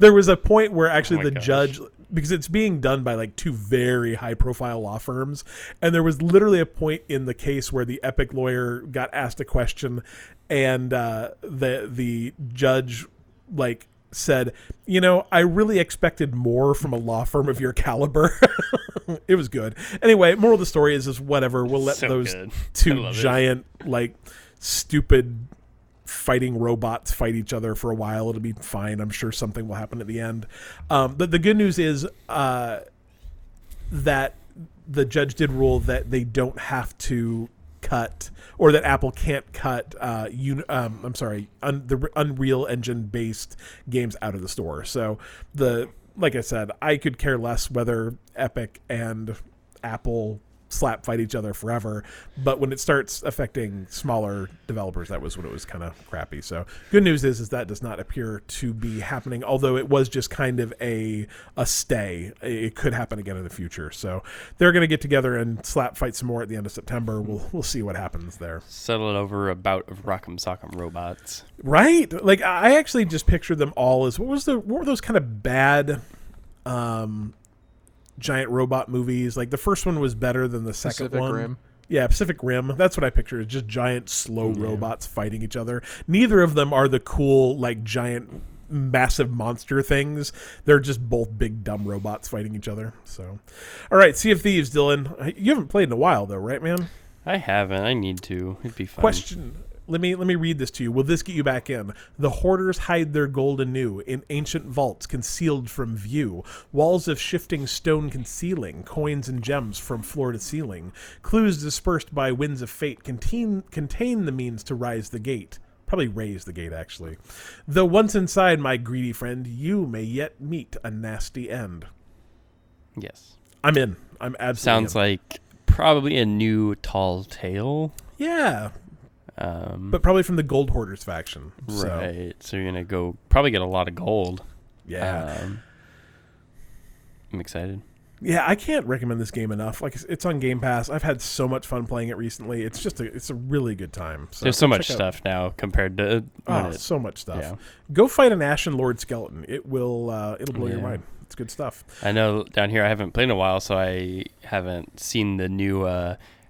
There was a point where actually the judge, because it's being done by like two very high profile law firms. And there was literally a point in the case where the Epic lawyer got asked a question, and the judge like said, you know, I really expected more from a law firm of your caliber. It was good. Anyway, moral of the story is whatever. We'll let two giant, like stupid fighting robots fight each other for a while. It'll be fine. I'm sure something will happen at the end. But the good news is that the judge did rule that they don't have to cut, or that Apple can't cut, the Unreal Engine-based games out of the store. So, like I said, I could care less whether Epic and Apple slap fight each other forever, but when it starts affecting smaller developers, that was when it was kind of crappy. So good news is that does not appear to be happening, although it was just kind of a stay. It could happen again in the future, so they're going to get together and slap fight some more at the end of September. We'll see what happens there. Settle it over a bout of Rock'em Sock'em Robots, right? Like, I actually just pictured them all as what were those kind of bad giant robot movies. Like, the first one was better than the second one. Rim. Yeah, Pacific Rim. That's what I pictured. Just giant slow robots fighting each other. Neither of them are the cool, like, giant massive monster things. They're just both big dumb robots fighting each other. So, all right, Sea of Thieves, Dylan. You haven't played in a while though, right, man? I haven't. I need to. It'd be fun. Question. Let me read this to you. Will this get you back in? The hoarders hide their gold anew in ancient vaults concealed from view, walls of shifting stone concealing, coins and gems from floor to ceiling. Clues dispersed by winds of fate contain the means to rise the gate. Probably raise the gate, actually. Though once inside, my greedy friend, you may yet meet a nasty end. Yes. I'm in. I'm absolutely Sounds in. Like probably a new Tall Tale. Yeah. But probably from the gold hoarders faction. Right. So you're going to go probably get a lot of gold. Yeah. I'm excited. Yeah, I can't recommend this game enough. Like, it's on Game Pass. I've had so much fun playing it recently. It's just it's a really good time. So there's so much stuff now compared to so much stuff. Yeah. Go fight an Ashen Lord skeleton. It will it'll blow your mind. It's good stuff. I know down here I haven't played in a while, so I haven't seen the new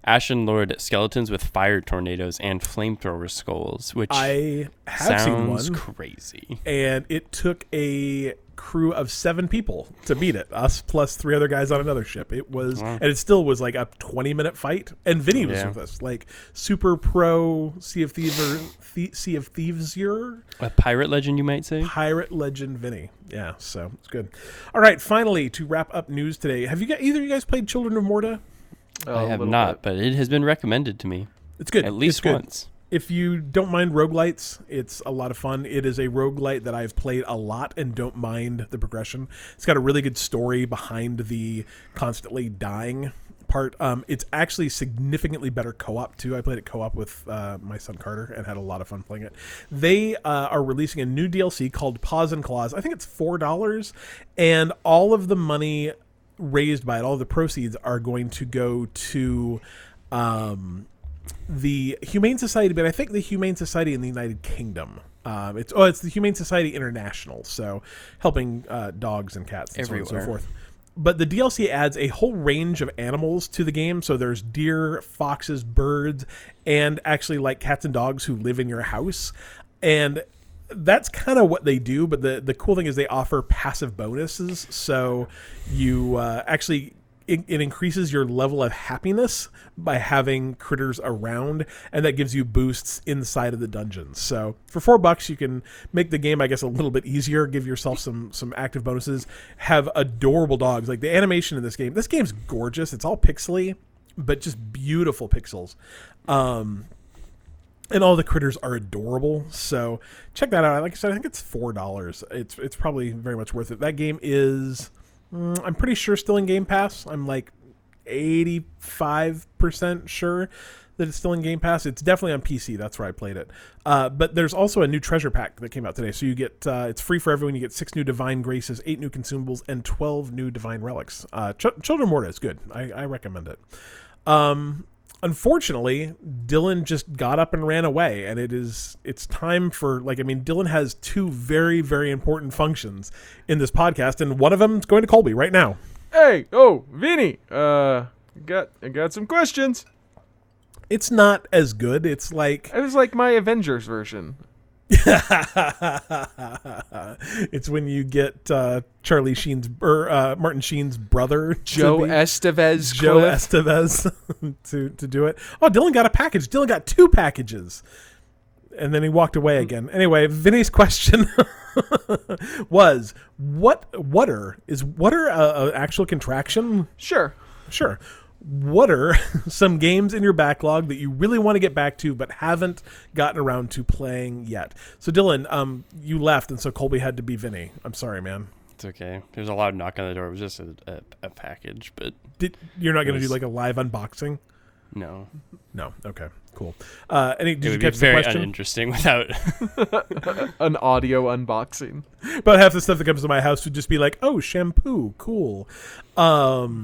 Ashen Lord skeletons with fire tornadoes and flamethrower skulls, which I have seen one. Crazy. And it took a crew of 7 people to beat it, us plus 3 other guys on another ship. It was, and it still was like a 20-minute fight. And Vinny was with us, like super pro Sea of Thieves-er. A pirate legend, you might say. Pirate legend Vinny. Yeah, so it's good. All right, finally, to wrap up news today, have you got either of you guys played Children of Morta? I have not, but it has been recommended to me. It's good. At least once. If you don't mind roguelites, it's a lot of fun. It is a roguelite that I've played a lot and don't mind the progression. It's got a really good story behind the constantly dying part. It's actually significantly better co-op too. I played it co-op with my son Carter and had a lot of fun playing it. They are releasing a new DLC called Paws and Claws. I think it's $4, and all of the money raised by it, all the proceeds are going to go to the Humane Society, but I think the Humane Society in the United Kingdom. It's the Humane Society International, so helping dogs and cats and everywhere. So on and so forth. But the DLC adds a whole range of animals to the game. So there's deer, foxes, birds, and actually like cats and dogs who live in your house. And that's kind of what they do, but the cool thing is they offer passive bonuses, so you actually it increases your level of happiness by having critters around, and that gives you boosts inside of the dungeons. So for $4 you can make the game, I guess, a little bit easier, give yourself some active bonuses, have adorable dogs. Like, the animation in this game's gorgeous. It's all pixely, but just beautiful pixels. And all the critters are adorable, so check that out. Like I said, I think it's $4. It's probably very much worth it. That game is, I'm pretty sure, still in Game Pass. I'm like 85% sure that it's still in Game Pass. It's definitely on PC. That's where I played it. But there's also a new treasure pack that came out today. So you get, it's free for everyone. You get 6 new Divine Graces, 8 new Consumables, and 12 new Divine Relics. Children of Morta is good. I recommend it. Unfortunately, Dylan just got up and ran away, and it's time for, like, I mean, Dylan has 2 very, very important functions in this podcast, and one of them is going to Colby right now. Hey, Vinny, I got some questions. It's not as good. It's like... It was like my Avengers version. It's when you get Charlie Sheen's or Martin Sheen's brother Joe Estevez to do it. Oh, Dylan got a package. Dylan got 2 packages, and then he walked away again. Anyway, Vinny's question was, "What water is water an actual contraction?" Sure. what are some games in your backlog that you really want to get back to but haven't gotten around to playing yet? So, Dylan, you left, and so Colby had to be Vinny. I'm sorry, man. It's okay. There was a loud knock on the door. It was just a package, but... You're not going to do, like, a live unboxing? No. No. Okay. Cool. Did you catch the question? It would be very uninteresting without an audio unboxing. About half the stuff that comes to my house would just be like, oh, shampoo. Cool. What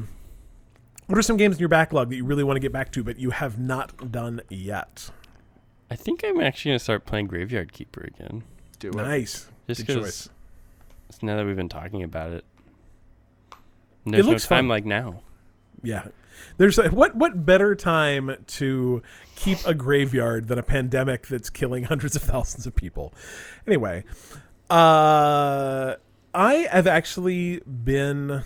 are some games in your backlog that you really want to get back to but you have not done yet? I think I'm actually going to start playing Graveyard Keeper again. Do it. Nice. Just because now that we've been talking about it. There's no time like now. Yeah. There's what better time to keep a graveyard than a pandemic that's killing hundreds of thousands of people? Anyway, I have actually been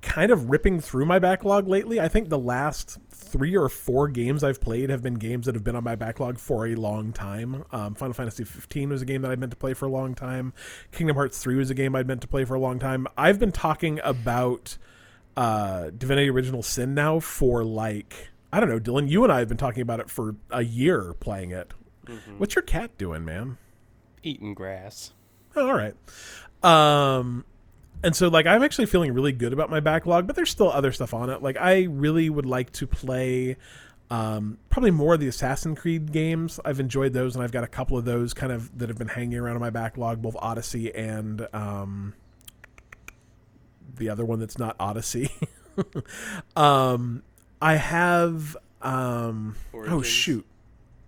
kind of ripping through my backlog lately. I think the last 3 or 4 games I've played have been games that have been on my backlog for a long time. Final Fantasy 15 was a game that I meant to play for a long time. Kingdom Hearts 3 was a game I'd meant to play for a long time. I've been talking about Divinity Original Sin now for, like, I don't know, Dylan, you and I have been talking about it for a year playing it. Mm-hmm. What's your cat doing, man? Eating grass. Oh, all right. And so, like, I'm actually feeling really good about my backlog, but there's still other stuff on it. Like, I really would like to play probably more of the Assassin's Creed games. I've enjoyed those, and I've got a couple of those kind of that have been hanging around in my backlog, both Odyssey and the other one that's not Odyssey. I have Origins. Oh shoot.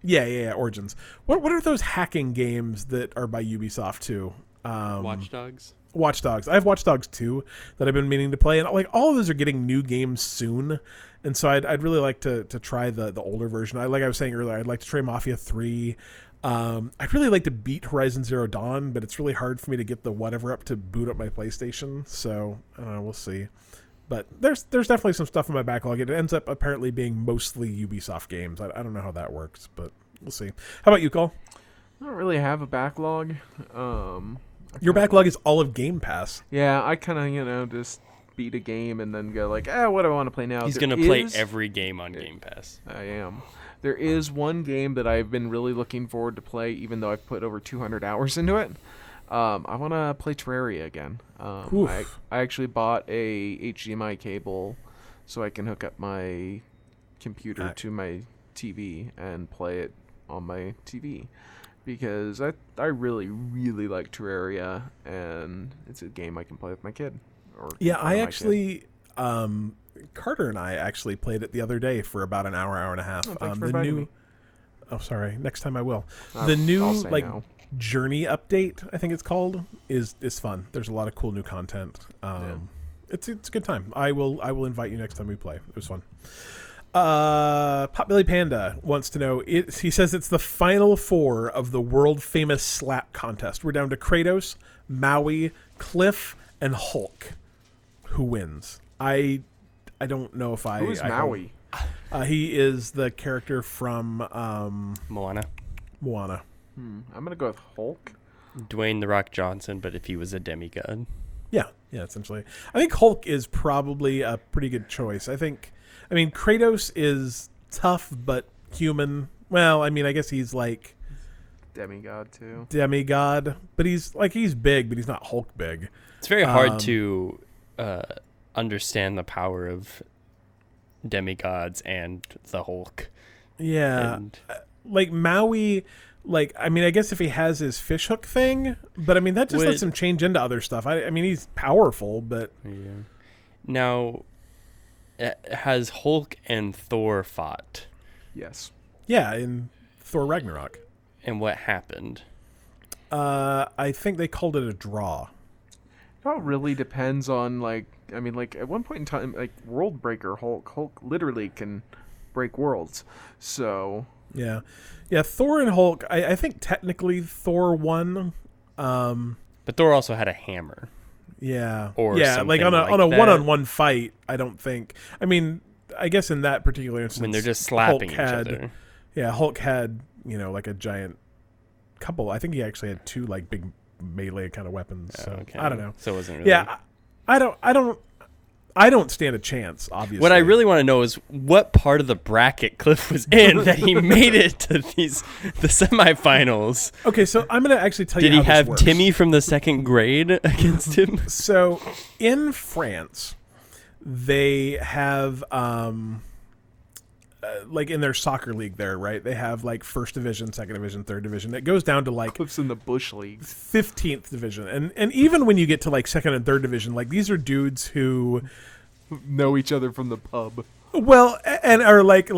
Yeah, Origins. What are those hacking games that are by Ubisoft too? Watch Dogs. Watch Dogs. I have Watch Dogs 2 that I've been meaning to play, and like all of those are getting new games soon, and so I'd really like to try the older version. I was saying earlier, I'd like to try Mafia 3. I'd really like to beat Horizon Zero Dawn, but it's really hard for me to get the whatever up to boot up my PlayStation. So we'll see. But there's definitely some stuff in my backlog. It ends up apparently being mostly Ubisoft games. I don't know how that works, but we'll see. How about you, Cole? I don't really have a backlog. Your backlog is all of Game Pass. Yeah, I kind of just beat a game and then go like, what do I want to play now? He's gonna play every game on Game Pass. I am. There is one game that I've been really looking forward to play, even though I've put over 200 hours into it. I want to play Terraria again. I actually bought a HDMI cable so I can hook up my computer to my TV and play it on my TV. Because I really, really like Terraria, and it's a game I can play with my kid. Carter and I actually played it the other day for about an hour and a half. Next time I will. The new Journey update, I think it's called, is fun. There's a lot of cool new content. It's a good time. I will invite you next time we play. It was fun. Pot-bellied Panda wants to know. He says it's the final 4 of the world famous slap contest. We're down to Kratos, Maui, Cliff, and Hulk. Who wins? I don't know if I... Who is Maui? He is the character from... Moana. I'm going to go with Hulk. Dwayne The Rock Johnson, but if he was a demigod. Yeah, essentially. I think Hulk is probably a pretty good choice. I mean, Kratos is tough, but human. Well, I mean, I guess he's like... Demigod, too. Demigod. But he's like, he's big, but he's not Hulk big. It's very hard to... understand the power of demigods and the Hulk. Yeah. And like Maui, like, I mean, I guess if he has his fish hook thing, but I mean, that just lets him change into other stuff. I mean, he's powerful, but. Yeah. Now, has Hulk and Thor fought? Yes. Yeah, in Thor Ragnarok. And what happened? I think they called it a draw. It all really depends on, like, I mean, like, at one point in time, like, World Breaker Hulk literally can break worlds, so... Yeah, Thor and Hulk, I think technically Thor won. But Thor also had a hammer. Yeah. Or something like on a that. One-on-one fight, I don't think. I mean, I guess in that particular instance... When they're just slapping each other. Yeah, Hulk had, like a giant couple. I think he actually had 2, like, big... melee kind of weapons. I don't know. So it wasn't really. Yeah, I don't. I don't stand a chance, obviously. What I really want to know is what part of the bracket Cliff was in that he made it to the semifinals. Okay, so I'm going to actually tell you how this works. Did he have Timmy from the second grade against him? So in France, they have, like in their soccer league there, right? They have like first division, second division, third division. It goes down to like Cliff's in the bush league, 15th division, and even when you get to like second and third division, like these are dudes who know each other from the pub. Well, and are like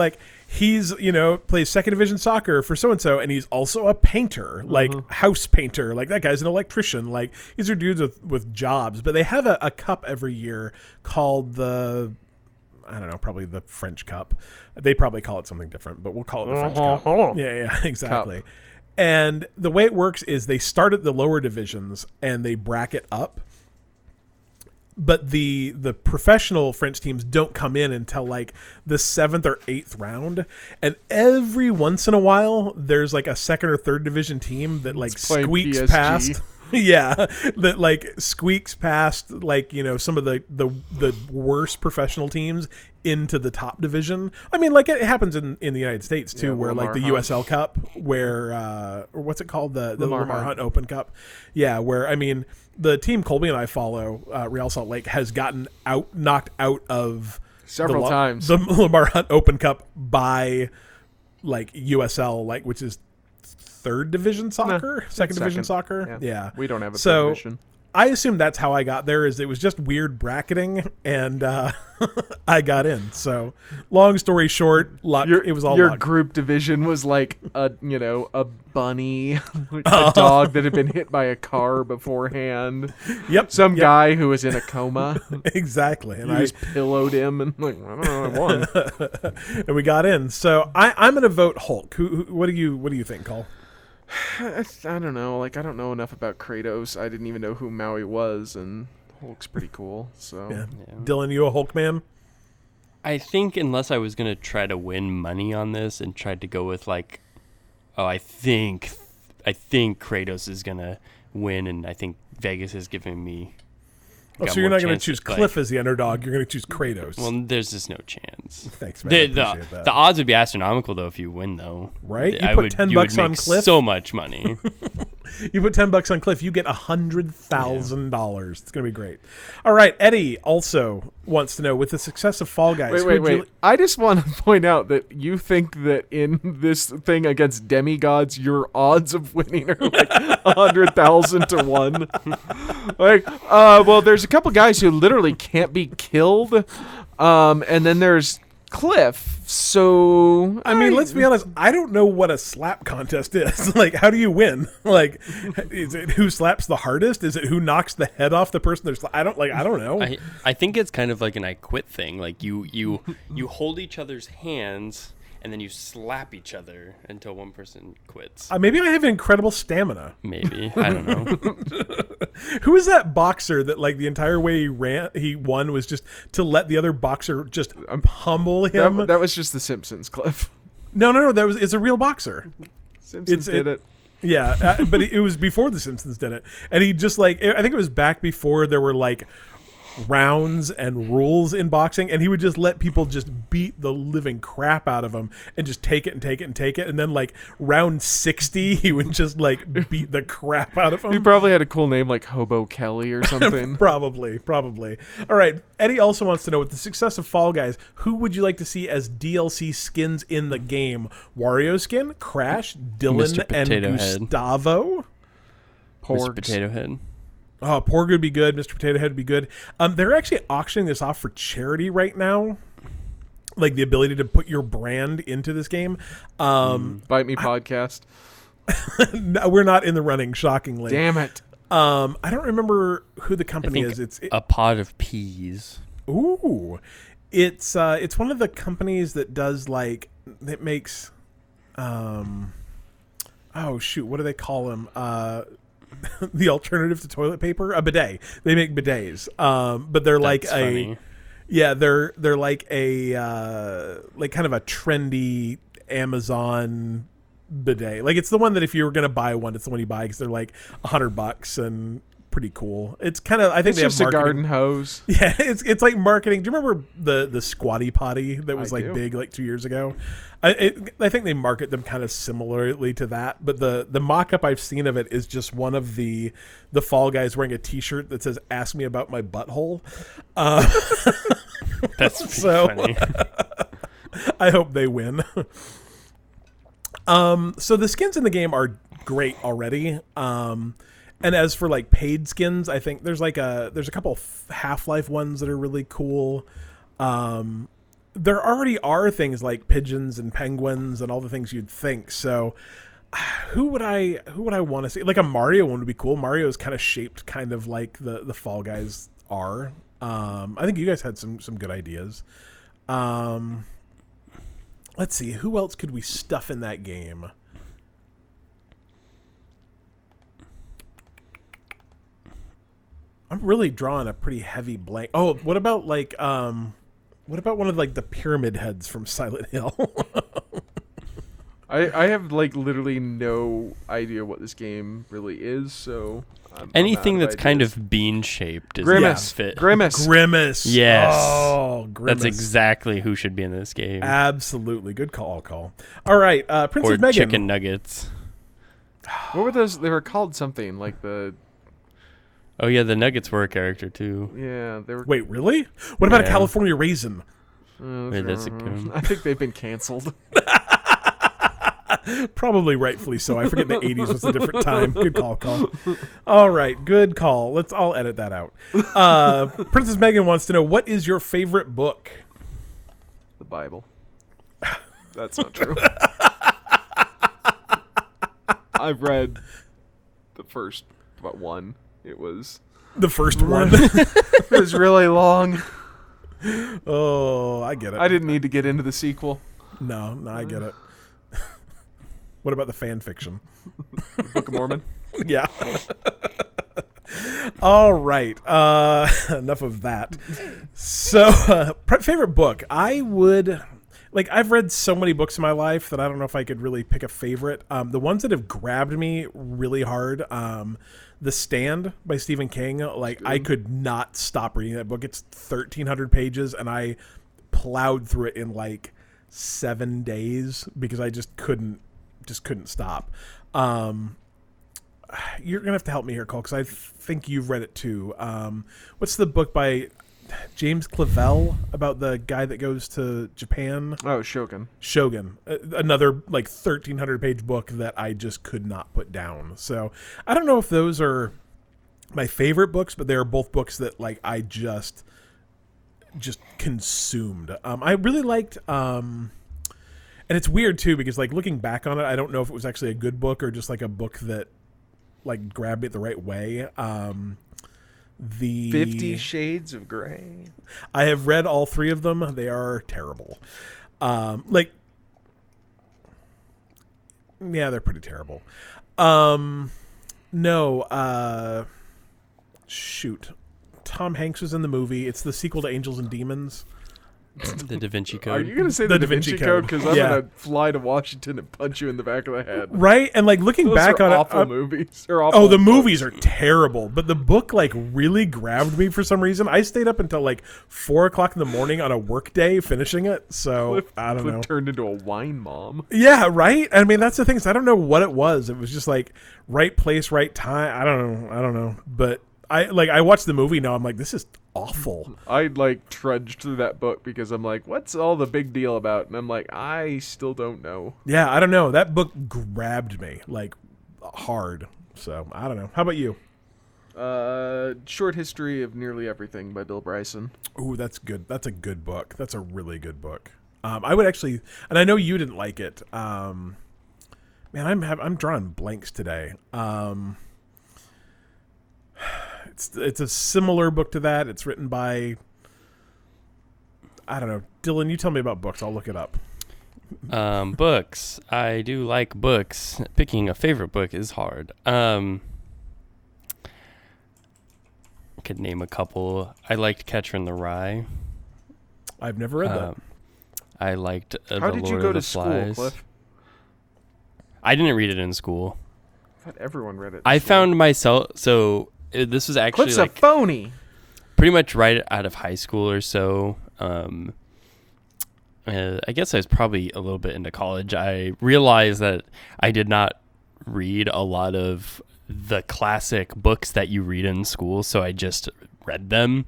he's, you know, plays second division soccer for so and so, and he's also a painter, like house painter, like that guy's an electrician. Like these are dudes with jobs, but they have a cup every year called the. I don't know, probably the French Cup. They probably call it something different, but we'll call it the French Cup. Yeah, exactly. Cup. And the way it works is they start at the lower divisions and they bracket up. But the professional French teams don't come in until like the 7th or 8th round. And every once in a while, there's like a second or third division team that like squeaks past. Yeah, that like squeaks past like, you know, some of the worst professional teams into the top division. I mean, like it happens in the United States too, where Lamar like the Hunt. USL Cup, where or what's it called, the Lamar Hunt Open Cup. Yeah, where I mean the team Colby and I follow, Real Salt Lake, has gotten knocked out of several times the Lamar Hunt Open Cup by like USL, like which is. Third division soccer, second division soccer. Yeah. We don't have a third division. I assume that's how I got there, is it was just weird bracketing and I got in. So long story short, it was all your luck. Group division was like a bunny, a dog that had been hit by a car beforehand. Yep. Some guy who was in a coma. Exactly. And I just pillowed him and like, I don't know, I won. And we got in. So I'm gonna vote Hulk. Who what do you think, Cole? I don't know. Like, I don't know enough about Kratos. I didn't even know who Maui was, and Hulk's pretty cool. So, yeah. Dylan, you a Hulk man? I think unless I was gonna try to win money on this and tried to go with like, oh, I think Kratos is gonna win, and I think Vegas is giving me. Oh, so you're not gonna choose Cliff as the underdog. You're gonna choose Kratos. Well, there's just no chance. Thanks, man. The odds would be astronomical though if you win, though. Right? You put $10 on Cliff. So much money. You put $10 on Cliff, you get $100,000. It's gonna be great. All right, Eddie also wants to know, with the success of Fall Guys. Wait. I just want to point out that you think that in this thing against demigods, your odds of winning are like 100,000 to 1. Like, well, there's a couple guys who literally can't be killed, and then there's Cliff. So I mean, let's be honest. I don't know what a slap contest is. Like, how do you win? Like, is it who slaps the hardest? Is it who knocks the head off the person? I don't know. I think it's kind of like an I quit thing. Like you hold each other's hands and then you slap each other until one person quits. Maybe I have incredible stamina. Maybe. I don't know. Who is that boxer that, like, the entire way he won was just to let the other boxer just pummel him? That was just The Simpsons, Cliff. No. It's a real boxer. Simpsons did it. Yeah, but it was before The Simpsons did it. And he just, like, I think it was back before there were, like, rounds and rules in boxing, and he would just let people just beat the living crap out of him and just take it, and then like round 60 he would just like beat the crap out of him. He probably had a cool name like Hobo Kelly or something. probably. All right, Eddie also wants to know, with the success of Fall Guys, who would you like to see as DLC skins in the game? Wario skin, Crash, Dylan, and Gustavo? Mr. Potato Head. Oh, Porg would be good. Mr. Potato Head would be good. They're actually auctioning this off for charity right now, like the ability to put your brand into this game. Bite Me Podcast. No, we're not in the running, shockingly. Damn it. I don't remember who the company is. It's A Pod of Peas. Ooh. It's one of the companies that does like that makes oh shoot, what do they call them? The alternative to toilet paper, a bidet. They make bidets, but they're like funny. They're like a like kind of a trendy Amazon bidet. Like it's the one that if you were gonna buy one, it's the one you buy because they're like $100 and pretty cool. It's kind of, I think it's they just have a garden hose. Yeah, it's like marketing. Do you remember the squatty potty that was big like 2 years ago? I think they market them kind of similarly to that, but the mock-up I've seen of it is just one of the Fall Guys wearing a T-shirt that says "Ask me about my butthole." That's so funny. I hope they win. So the skins in the game are great already. And as for like paid skins, I think there's a couple of Half-Life ones that are really cool. There already are things like pigeons and penguins and all the things you'd think. So who would I want to see? Like a Mario one would be cool. Mario is kind of shaped kind of like the Fall Guys are. I think you guys had some good ideas. Let's see, who else could we stuff in that game? I'm really drawing a pretty heavy blank. Oh, what about one of like the pyramid heads from Silent Hill? I have like literally no idea what this game really is, so anything that's kind of bean shaped is fit. Grimace. Yes. Oh, Grimace. That's exactly who should be in this game. Absolutely. Good call. All right, Princess Megan. Or chicken nuggets. What were those? They were called something like the... Oh, yeah, the nuggets were a character, too. Yeah. They were. Wait, really? What about a California raisin? Wait, that's a good... I think they've been canceled. Probably rightfully so. I forget the 80s was a different time. Good call. All right, good call. Let's all edit that out. Princess Megan wants to know, what is your favorite book? The Bible. That's not true. I've read the first one. It was... The first one? It was really long. Oh, I get it. I didn't need to get into the sequel. No, I get it. What about the fan fiction? Book of Mormon? Yeah. All right. Enough of that. So, favorite book. I would... Like, I've read so many books in my life that I don't know if I could really pick a favorite. The ones that have grabbed me really hard... The Stand by Stephen King. Like, I could not stop reading that book. It's 1,300 pages, and I plowed through it in, like, 7 days because I just couldn't stop. You're gonna have to help me here, Cole, because I think you've read it too. What's the book by James Clavell about the guy that goes to Japan? Oh, Shogun. Another like 1,300 page book that I just could not put down. So I don't know if those are my favorite books, but they're both books that like I just consumed. I really liked. And it's weird, too, because, like, looking back on it, I don't know if it was actually a good book or just, like, a book that, like, grabbed me the right way. 50 Shades of Grey. I have read all three of them. They are terrible. They're pretty terrible. Tom Hanks was in the movie. It's the sequel to Angels and Demons. The Da Vinci Code. Are you going to say the Da Vinci Code? Because I'm going to fly to Washington and punch you in the back of the head. Right? And like looking back on awful movies. The movies are terrible. But the book like really grabbed me for some reason. I stayed up until like 4 o'clock in the morning on a work day finishing it. So I don't know. Turned into a wine mom. Yeah, right? I mean, that's the thing. So I don't know what it was. It was just like right place, right time. I don't know. But I watched the movie now. I'm like, this is awful. I like trudged through that book because I'm like, what's all the big deal about? And I'm like, I still don't know. Yeah, I don't know. That book grabbed me like hard. So I don't know. How about you? Short History of Nearly Everything by Bill Bryson. Ooh, that's good. That's a good book. That's a really good book. I would actually, and I know you didn't like it. I'm drawing blanks today. It's a similar book to that. It's written by, I don't know. Dylan, you tell me about books. I'll look it up. Books. I do like books. Picking a favorite book is hard. I could name a couple. I liked Catcher in the Rye. I've never read that. I liked How did you go to school, Cliff? I didn't read it in school. I thought everyone read it. I found myself... So... This is actually Cliff's like a phony. Pretty much right out of high school or so. I guess I was probably a little bit into college. I realized that I did not read a lot of the classic books that you read in school, so I just read them,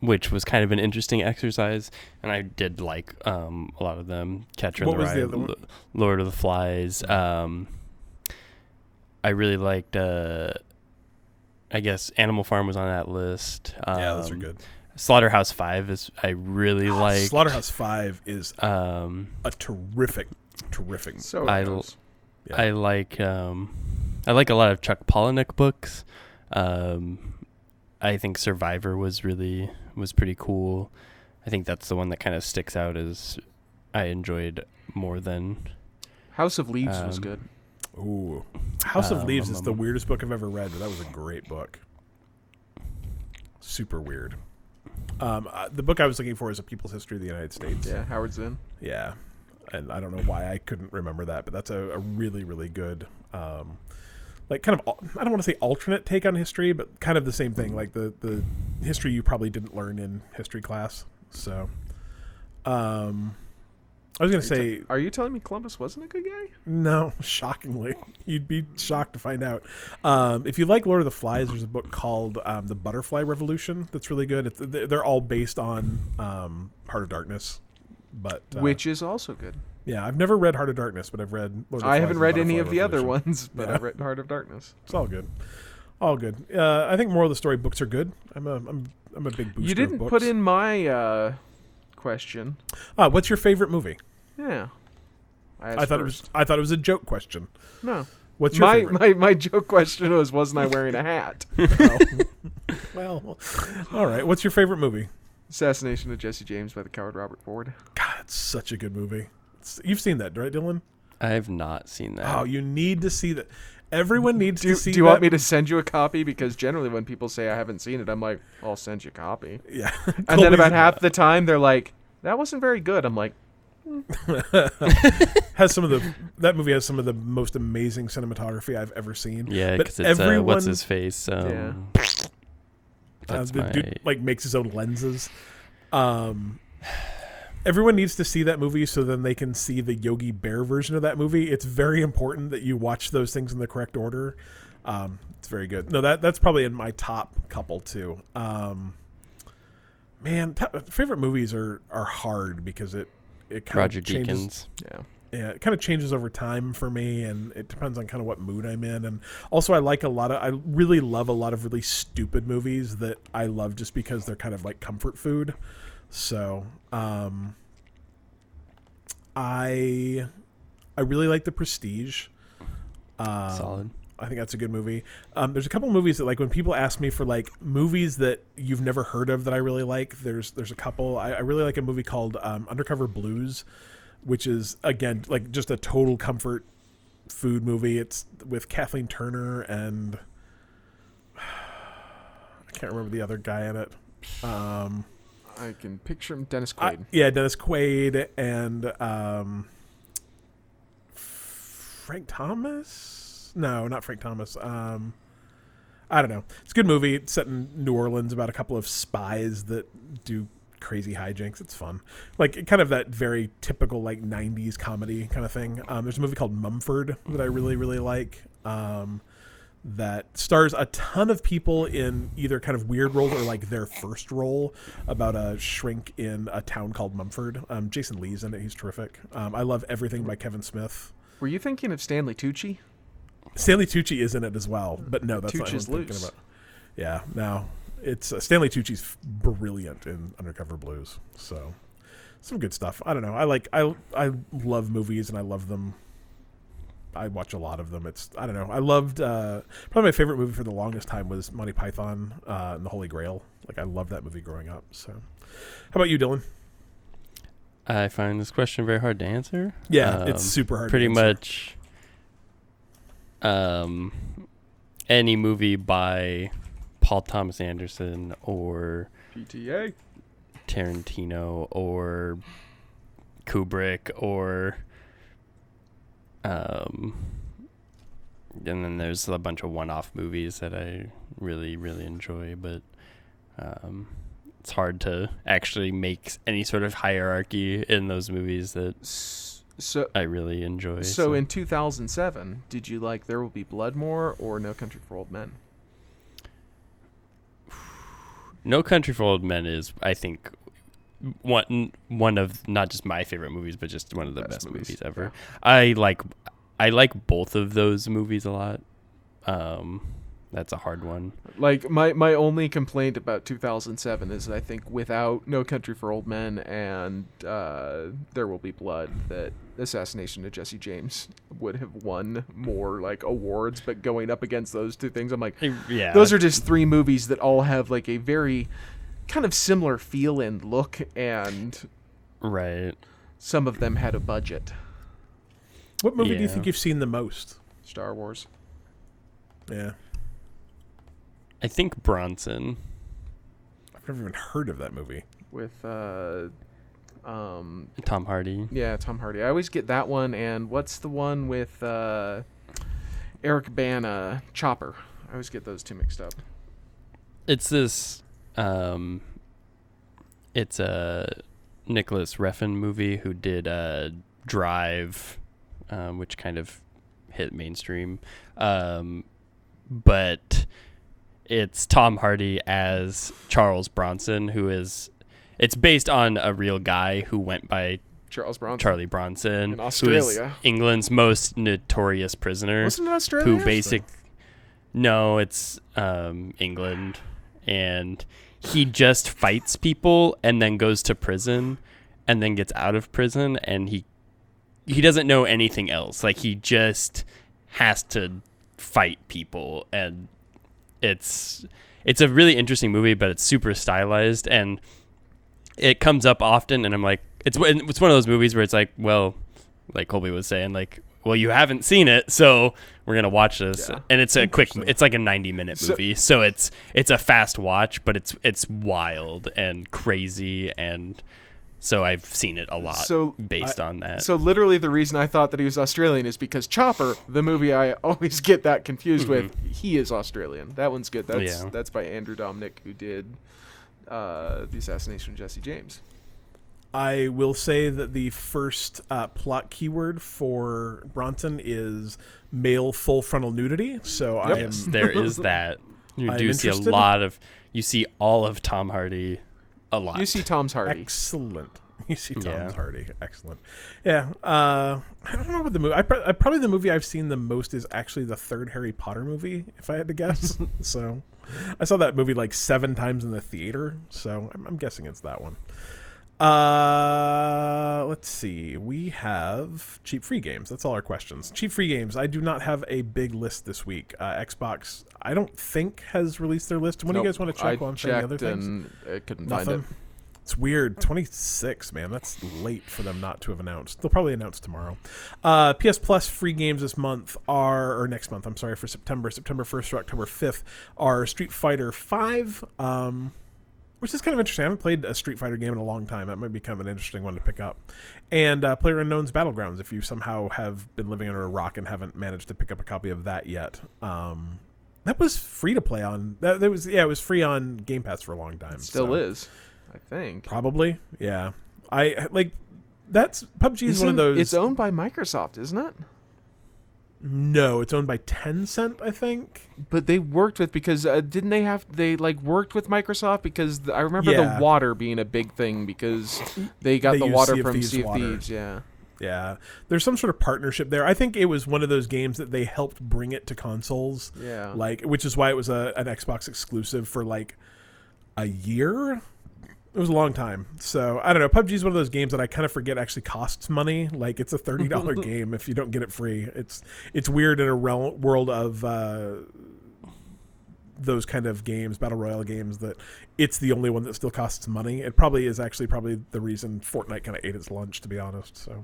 which was kind of an interesting exercise. And I did like a lot of them. Catcher in the Rye, Lord of the Flies. I really liked, I guess, Animal Farm was on that list. Yeah, those are good. Slaughterhouse 5 is I really like. Slaughterhouse 5 is a terrific. So yeah. I like a lot of Chuck Palahniuk books. I think Survivor was pretty cool. I think that's the one that kind of sticks out as I enjoyed more than. House of Leaves was good. Ooh, House of Leaves is the weirdest book I've ever read, but that was a great book. Super weird. The book I was looking for is A People's History of the United States. Yeah, Howard Zinn. Yeah, and I don't know why I couldn't remember that, but that's a really, really good, like kind of, I don't want to say alternate take on history, but kind of the same thing, like the history you probably didn't learn in history class. So, I was going to say... Are you telling me Columbus wasn't a good guy? No, shockingly. You'd be shocked to find out. If you like Lord of the Flies, there's a book called The Butterfly Revolution that's really good. They're all based on Heart of Darkness. But which is also good. Yeah, I've never read Heart of Darkness, but I've read Lord of the Flies. I haven't read any of the other ones, but yeah. I've read Heart of Darkness. It's all good. All good. I think moral of the story books are good. I'm a big booster of books. You didn't put in my... question. What's your favorite movie? Yeah, I thought it was a joke question. No, what's your favorite? My joke question wasn't I wearing a hat? Well, all right. What's your favorite movie? Assassination of Jesse James by the coward Robert Ford. God, it's such a good movie. You've seen that, right, Dylan? I have not seen that. Oh, you need to see that. Everyone needs to see that. Do you want me to send you a copy? Because generally when people say I haven't seen it, I'm like, I'll send you a copy. Yeah. And then about half the time, they're like, that wasn't very good. I'm like, that movie has some of the most amazing cinematography I've ever seen. Yeah, because it's what's his face? The dude like makes his own lenses. Everyone needs to see that movie so then they can see the Yogi Bear version of that movie. It's very important that you watch those things in the correct order. It's very good. No, that's probably in my top couple too. Favorite movies are hard because it kind of changes. Roger Deakins. Yeah, it kind of changes over time for me, and it depends on kind of what mood I'm in. And also I really love a lot of really stupid movies that I love just because they're kind of like comfort food. So, I really like The Prestige. Solid. I think that's a good movie. There's a couple movies that like when people ask me for like movies that you've never heard of that I really like. There's a couple. I really like a movie called Undercover Blues, which is again like just a total comfort food movie. It's with Kathleen Turner and I can't remember the other guy in it. I can picture him, Dennis Quaid. Dennis Quaid and Frank Thomas? No, not Frank Thomas. I don't know. It's a good movie. It's set in New Orleans about a couple of spies that do crazy hijinks. It's fun. Like, kind of that very typical, like, 90s comedy kind of thing. There's a movie called Mumford that I really, really like. That stars a ton of people in either kind of weird roles or like their first role about a shrink in a town called Mumford. Jason Lee's in it. He's terrific. I love everything by Kevin Smith. Were you thinking of Stanley Tucci? Stanley Tucci is in it as well, but no, that's not what I'm thinking about. Yeah, no. It's Stanley Tucci's brilliant in Undercover Blues. So some good stuff. I don't know. I love movies and I love them. I watch a lot of them. I don't know. I loved probably my favorite movie for the longest time was Monty Python and the Holy Grail. Like I loved that movie growing up. So, how about you, Dylan? I find this question very hard to answer. Yeah, it's super hard. Pretty much, any movie by Paul Thomas Anderson or PTA, Tarantino or Kubrick or. And then there's a bunch of one-off movies that I really, really enjoy, but it's hard to actually make any sort of hierarchy in those movies that I really enjoy. So in 2007, did you like There Will Be Blood more or No Country for Old Men? No Country for Old Men is, I think, one of not just my favorite movies, but just one of the best movies ever. Yeah. I like both of those movies a lot. That's a hard one. Like my only complaint about 2007 is that I think without No Country for Old Men and There Will Be Blood, that Assassination of Jesse James would have won more like awards. But going up against those two things, I'm like, yeah, those are just three movies that all have like a very kind of similar feel and look, and right, some of them had a budget. What movie do you think you've seen the most? Star Wars. Yeah. I think Bronson. I've never even heard of that movie. With Tom Hardy. Yeah, Tom Hardy. I always get that one, and what's the one with Eric Bana, Chopper? I always get those two mixed up. It's this it's a Nicholas Refn movie who did Drive, which kind of hit mainstream. But it's Tom Hardy as Charles Bronson, who is... It's based on a real guy who went by Charlie Bronson. In Australia. Who is England's most notorious prisoner. Wasn't it Australia? No, it's England. And he just fights people and then goes to prison and then gets out of prison. And he doesn't know anything else. Like, he just has to fight people, and... It's a really interesting movie, but it's super stylized, and it comes up often. And I'm like, it's one of those movies where it's like, well, like Colby was saying, like, well, you haven't seen it, so we're gonna watch this. Yeah. And it's a quick, it's like a 90-minute movie, so it's a fast watch, but it's wild and crazy, and so I've seen it a lot based on that. So literally the reason I thought that he was Australian is because Chopper, the movie I always get that confused with, he is Australian. That one's good. That's by Andrew Dominic, who did The Assassination of Jesse James. I will say that the first plot keyword for Bronson is male full frontal nudity. So there is that. You see all of Tom Hardy. A lot. You see Tom's Hardy. Excellent. You see Tom's Hardy. Excellent. Yeah. I don't know what the movie... probably the movie I've seen the most is actually the third Harry Potter movie, if I had to guess. So I saw that movie like 7 times in the theater. So I'm guessing it's that one. Let's see. We have cheap free games. That's all our questions. Cheap free games. I do not have a big list this week. Xbox, I don't think, has released their list. When do you guys want to check on any other things? I couldn't find it. It's weird. 26, man. That's late for them not to have announced. They'll probably announce tomorrow. PS Plus free games this month next month, for September 1st through October 5th, are Street Fighter V, which is kind of interesting. I haven't played a Street Fighter game in a long time. That might be kind of an interesting one to pick up. And PlayerUnknown's Battlegrounds, if you somehow have been living under a rock and haven't managed to pick up a copy of that yet. That was free to play on. It was free on Game Pass for a long time. It still is, I think. Probably, yeah. PUBG is one of those. It's owned by Microsoft, isn't it? No, it's owned by Tencent, I think. But they worked with, because didn't they have, they like worked with Microsoft, because I remember the water being a big thing, because they got the water from Sea of Thieves. Yeah. Yeah. There's some sort of partnership there. I think it was one of those games that they helped bring it to consoles. Yeah. Like, which is why it was an Xbox exclusive for like a year. It was a long time. So, I don't know. PUBG is one of those games that I kind of forget actually costs money. Like, it's a $30 game if you don't get it free. It's weird in a world of those kind of games, battle royale games, that it's the only one that still costs money. It probably is probably the reason Fortnite kind of ate its lunch, to be honest. So,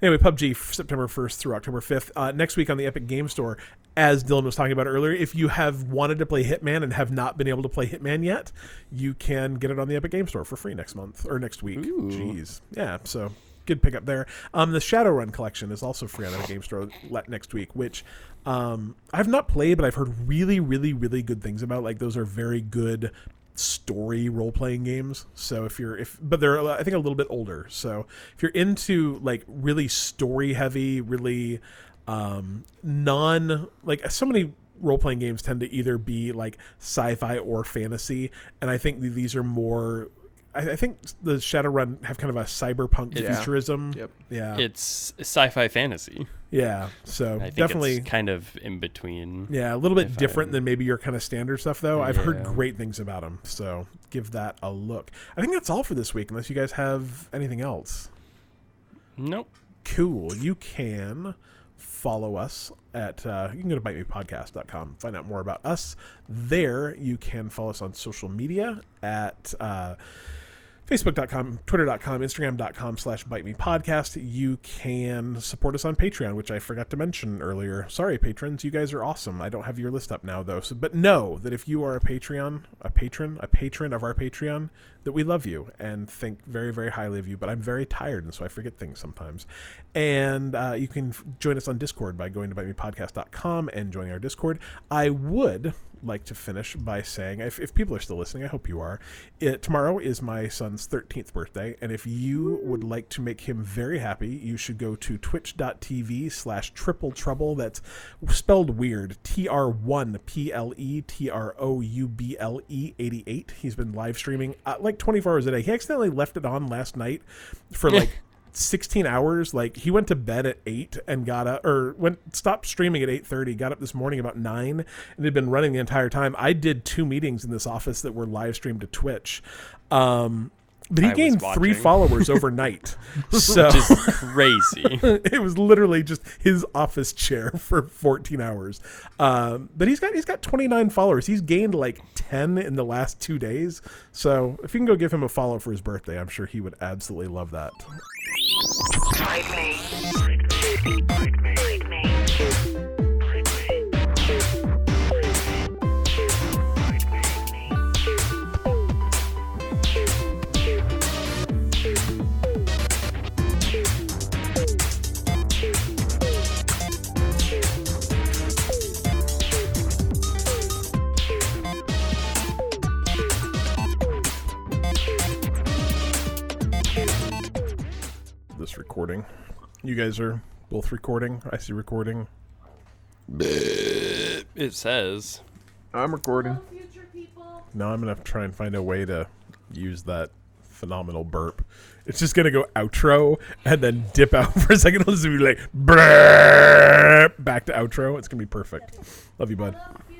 anyway, PUBG, September 1st through October 5th. Next week on the Epic Game Store, as Dylan was talking about earlier, if you have wanted to play Hitman and have not been able to play Hitman yet, you can get it on the Epic Game Store for free next month or next week. Ooh. Jeez. Yeah, so good pickup there. The Shadowrun collection is also free on our game store next week, which I've not played, but I've heard really, really, really good things about. Like, those are very good story role-playing games. So if you're, but they're, I think, a little bit older. So if you're into like really story-heavy, really like so many role-playing games tend to either be like sci-fi or fantasy, and I think these are more. I think the Shadowrun have kind of a cyberpunk futurism. Yep. Yeah, it's sci-fi fantasy. Yeah, so I think definitely it's kind of in between. Yeah, a little bit different than maybe your kind of standard stuff, though. I've heard great things about them, so give that a look. I think that's all for this week, unless you guys have anything else. Nope. Cool. You can follow us at you can go to bitemepodcast.com, find out more about us there. You can follow us on social media at facebook.com, twitter.com, instagram.com/bitemepodcast. You can support us on Patreon, which I forgot to mention earlier. Sorry, patrons, you guys are awesome. I don't have your list up now, though. So, but know that if you are a patron of our Patreon, that we love you and think very, very highly of you. But I'm very tired, and so I forget things sometimes. And you can join us on Discord by going to bitemepodcast.com and joining our Discord. I would like to finish by saying, if people are still listening, I hope you are. Tomorrow is my son's 13th birthday, and if you would like to make him very happy, you should go to twitch.tv/tripletrouble. That's spelled weird. TR1PLETROUBLE 88. He's been live streaming like 24 hours a day. He accidentally left it on last night for like 16 hours. Like, he went to bed at 8 and got up, or stopped streaming at 8:30, got up this morning about 9, and it had been running the entire time. I did 2 meetings in this office that were live streamed to Twitch. But he gained 3 followers overnight. So just crazy. It was literally just his office chair for 14 hours. But he's got 29 followers. He's gained like 10 in the last 2 days. So if you can go give him a follow for his birthday, I'm sure he would absolutely love that. This recording. You guys are both recording. I see recording. It says I'm recording. Hello, future people. Now I'm gonna try and find a way to use that phenomenal burp. It's just gonna go outro and then dip out for a second. It'll just be like back to outro. It's gonna be perfect. Love you, bud. Hello.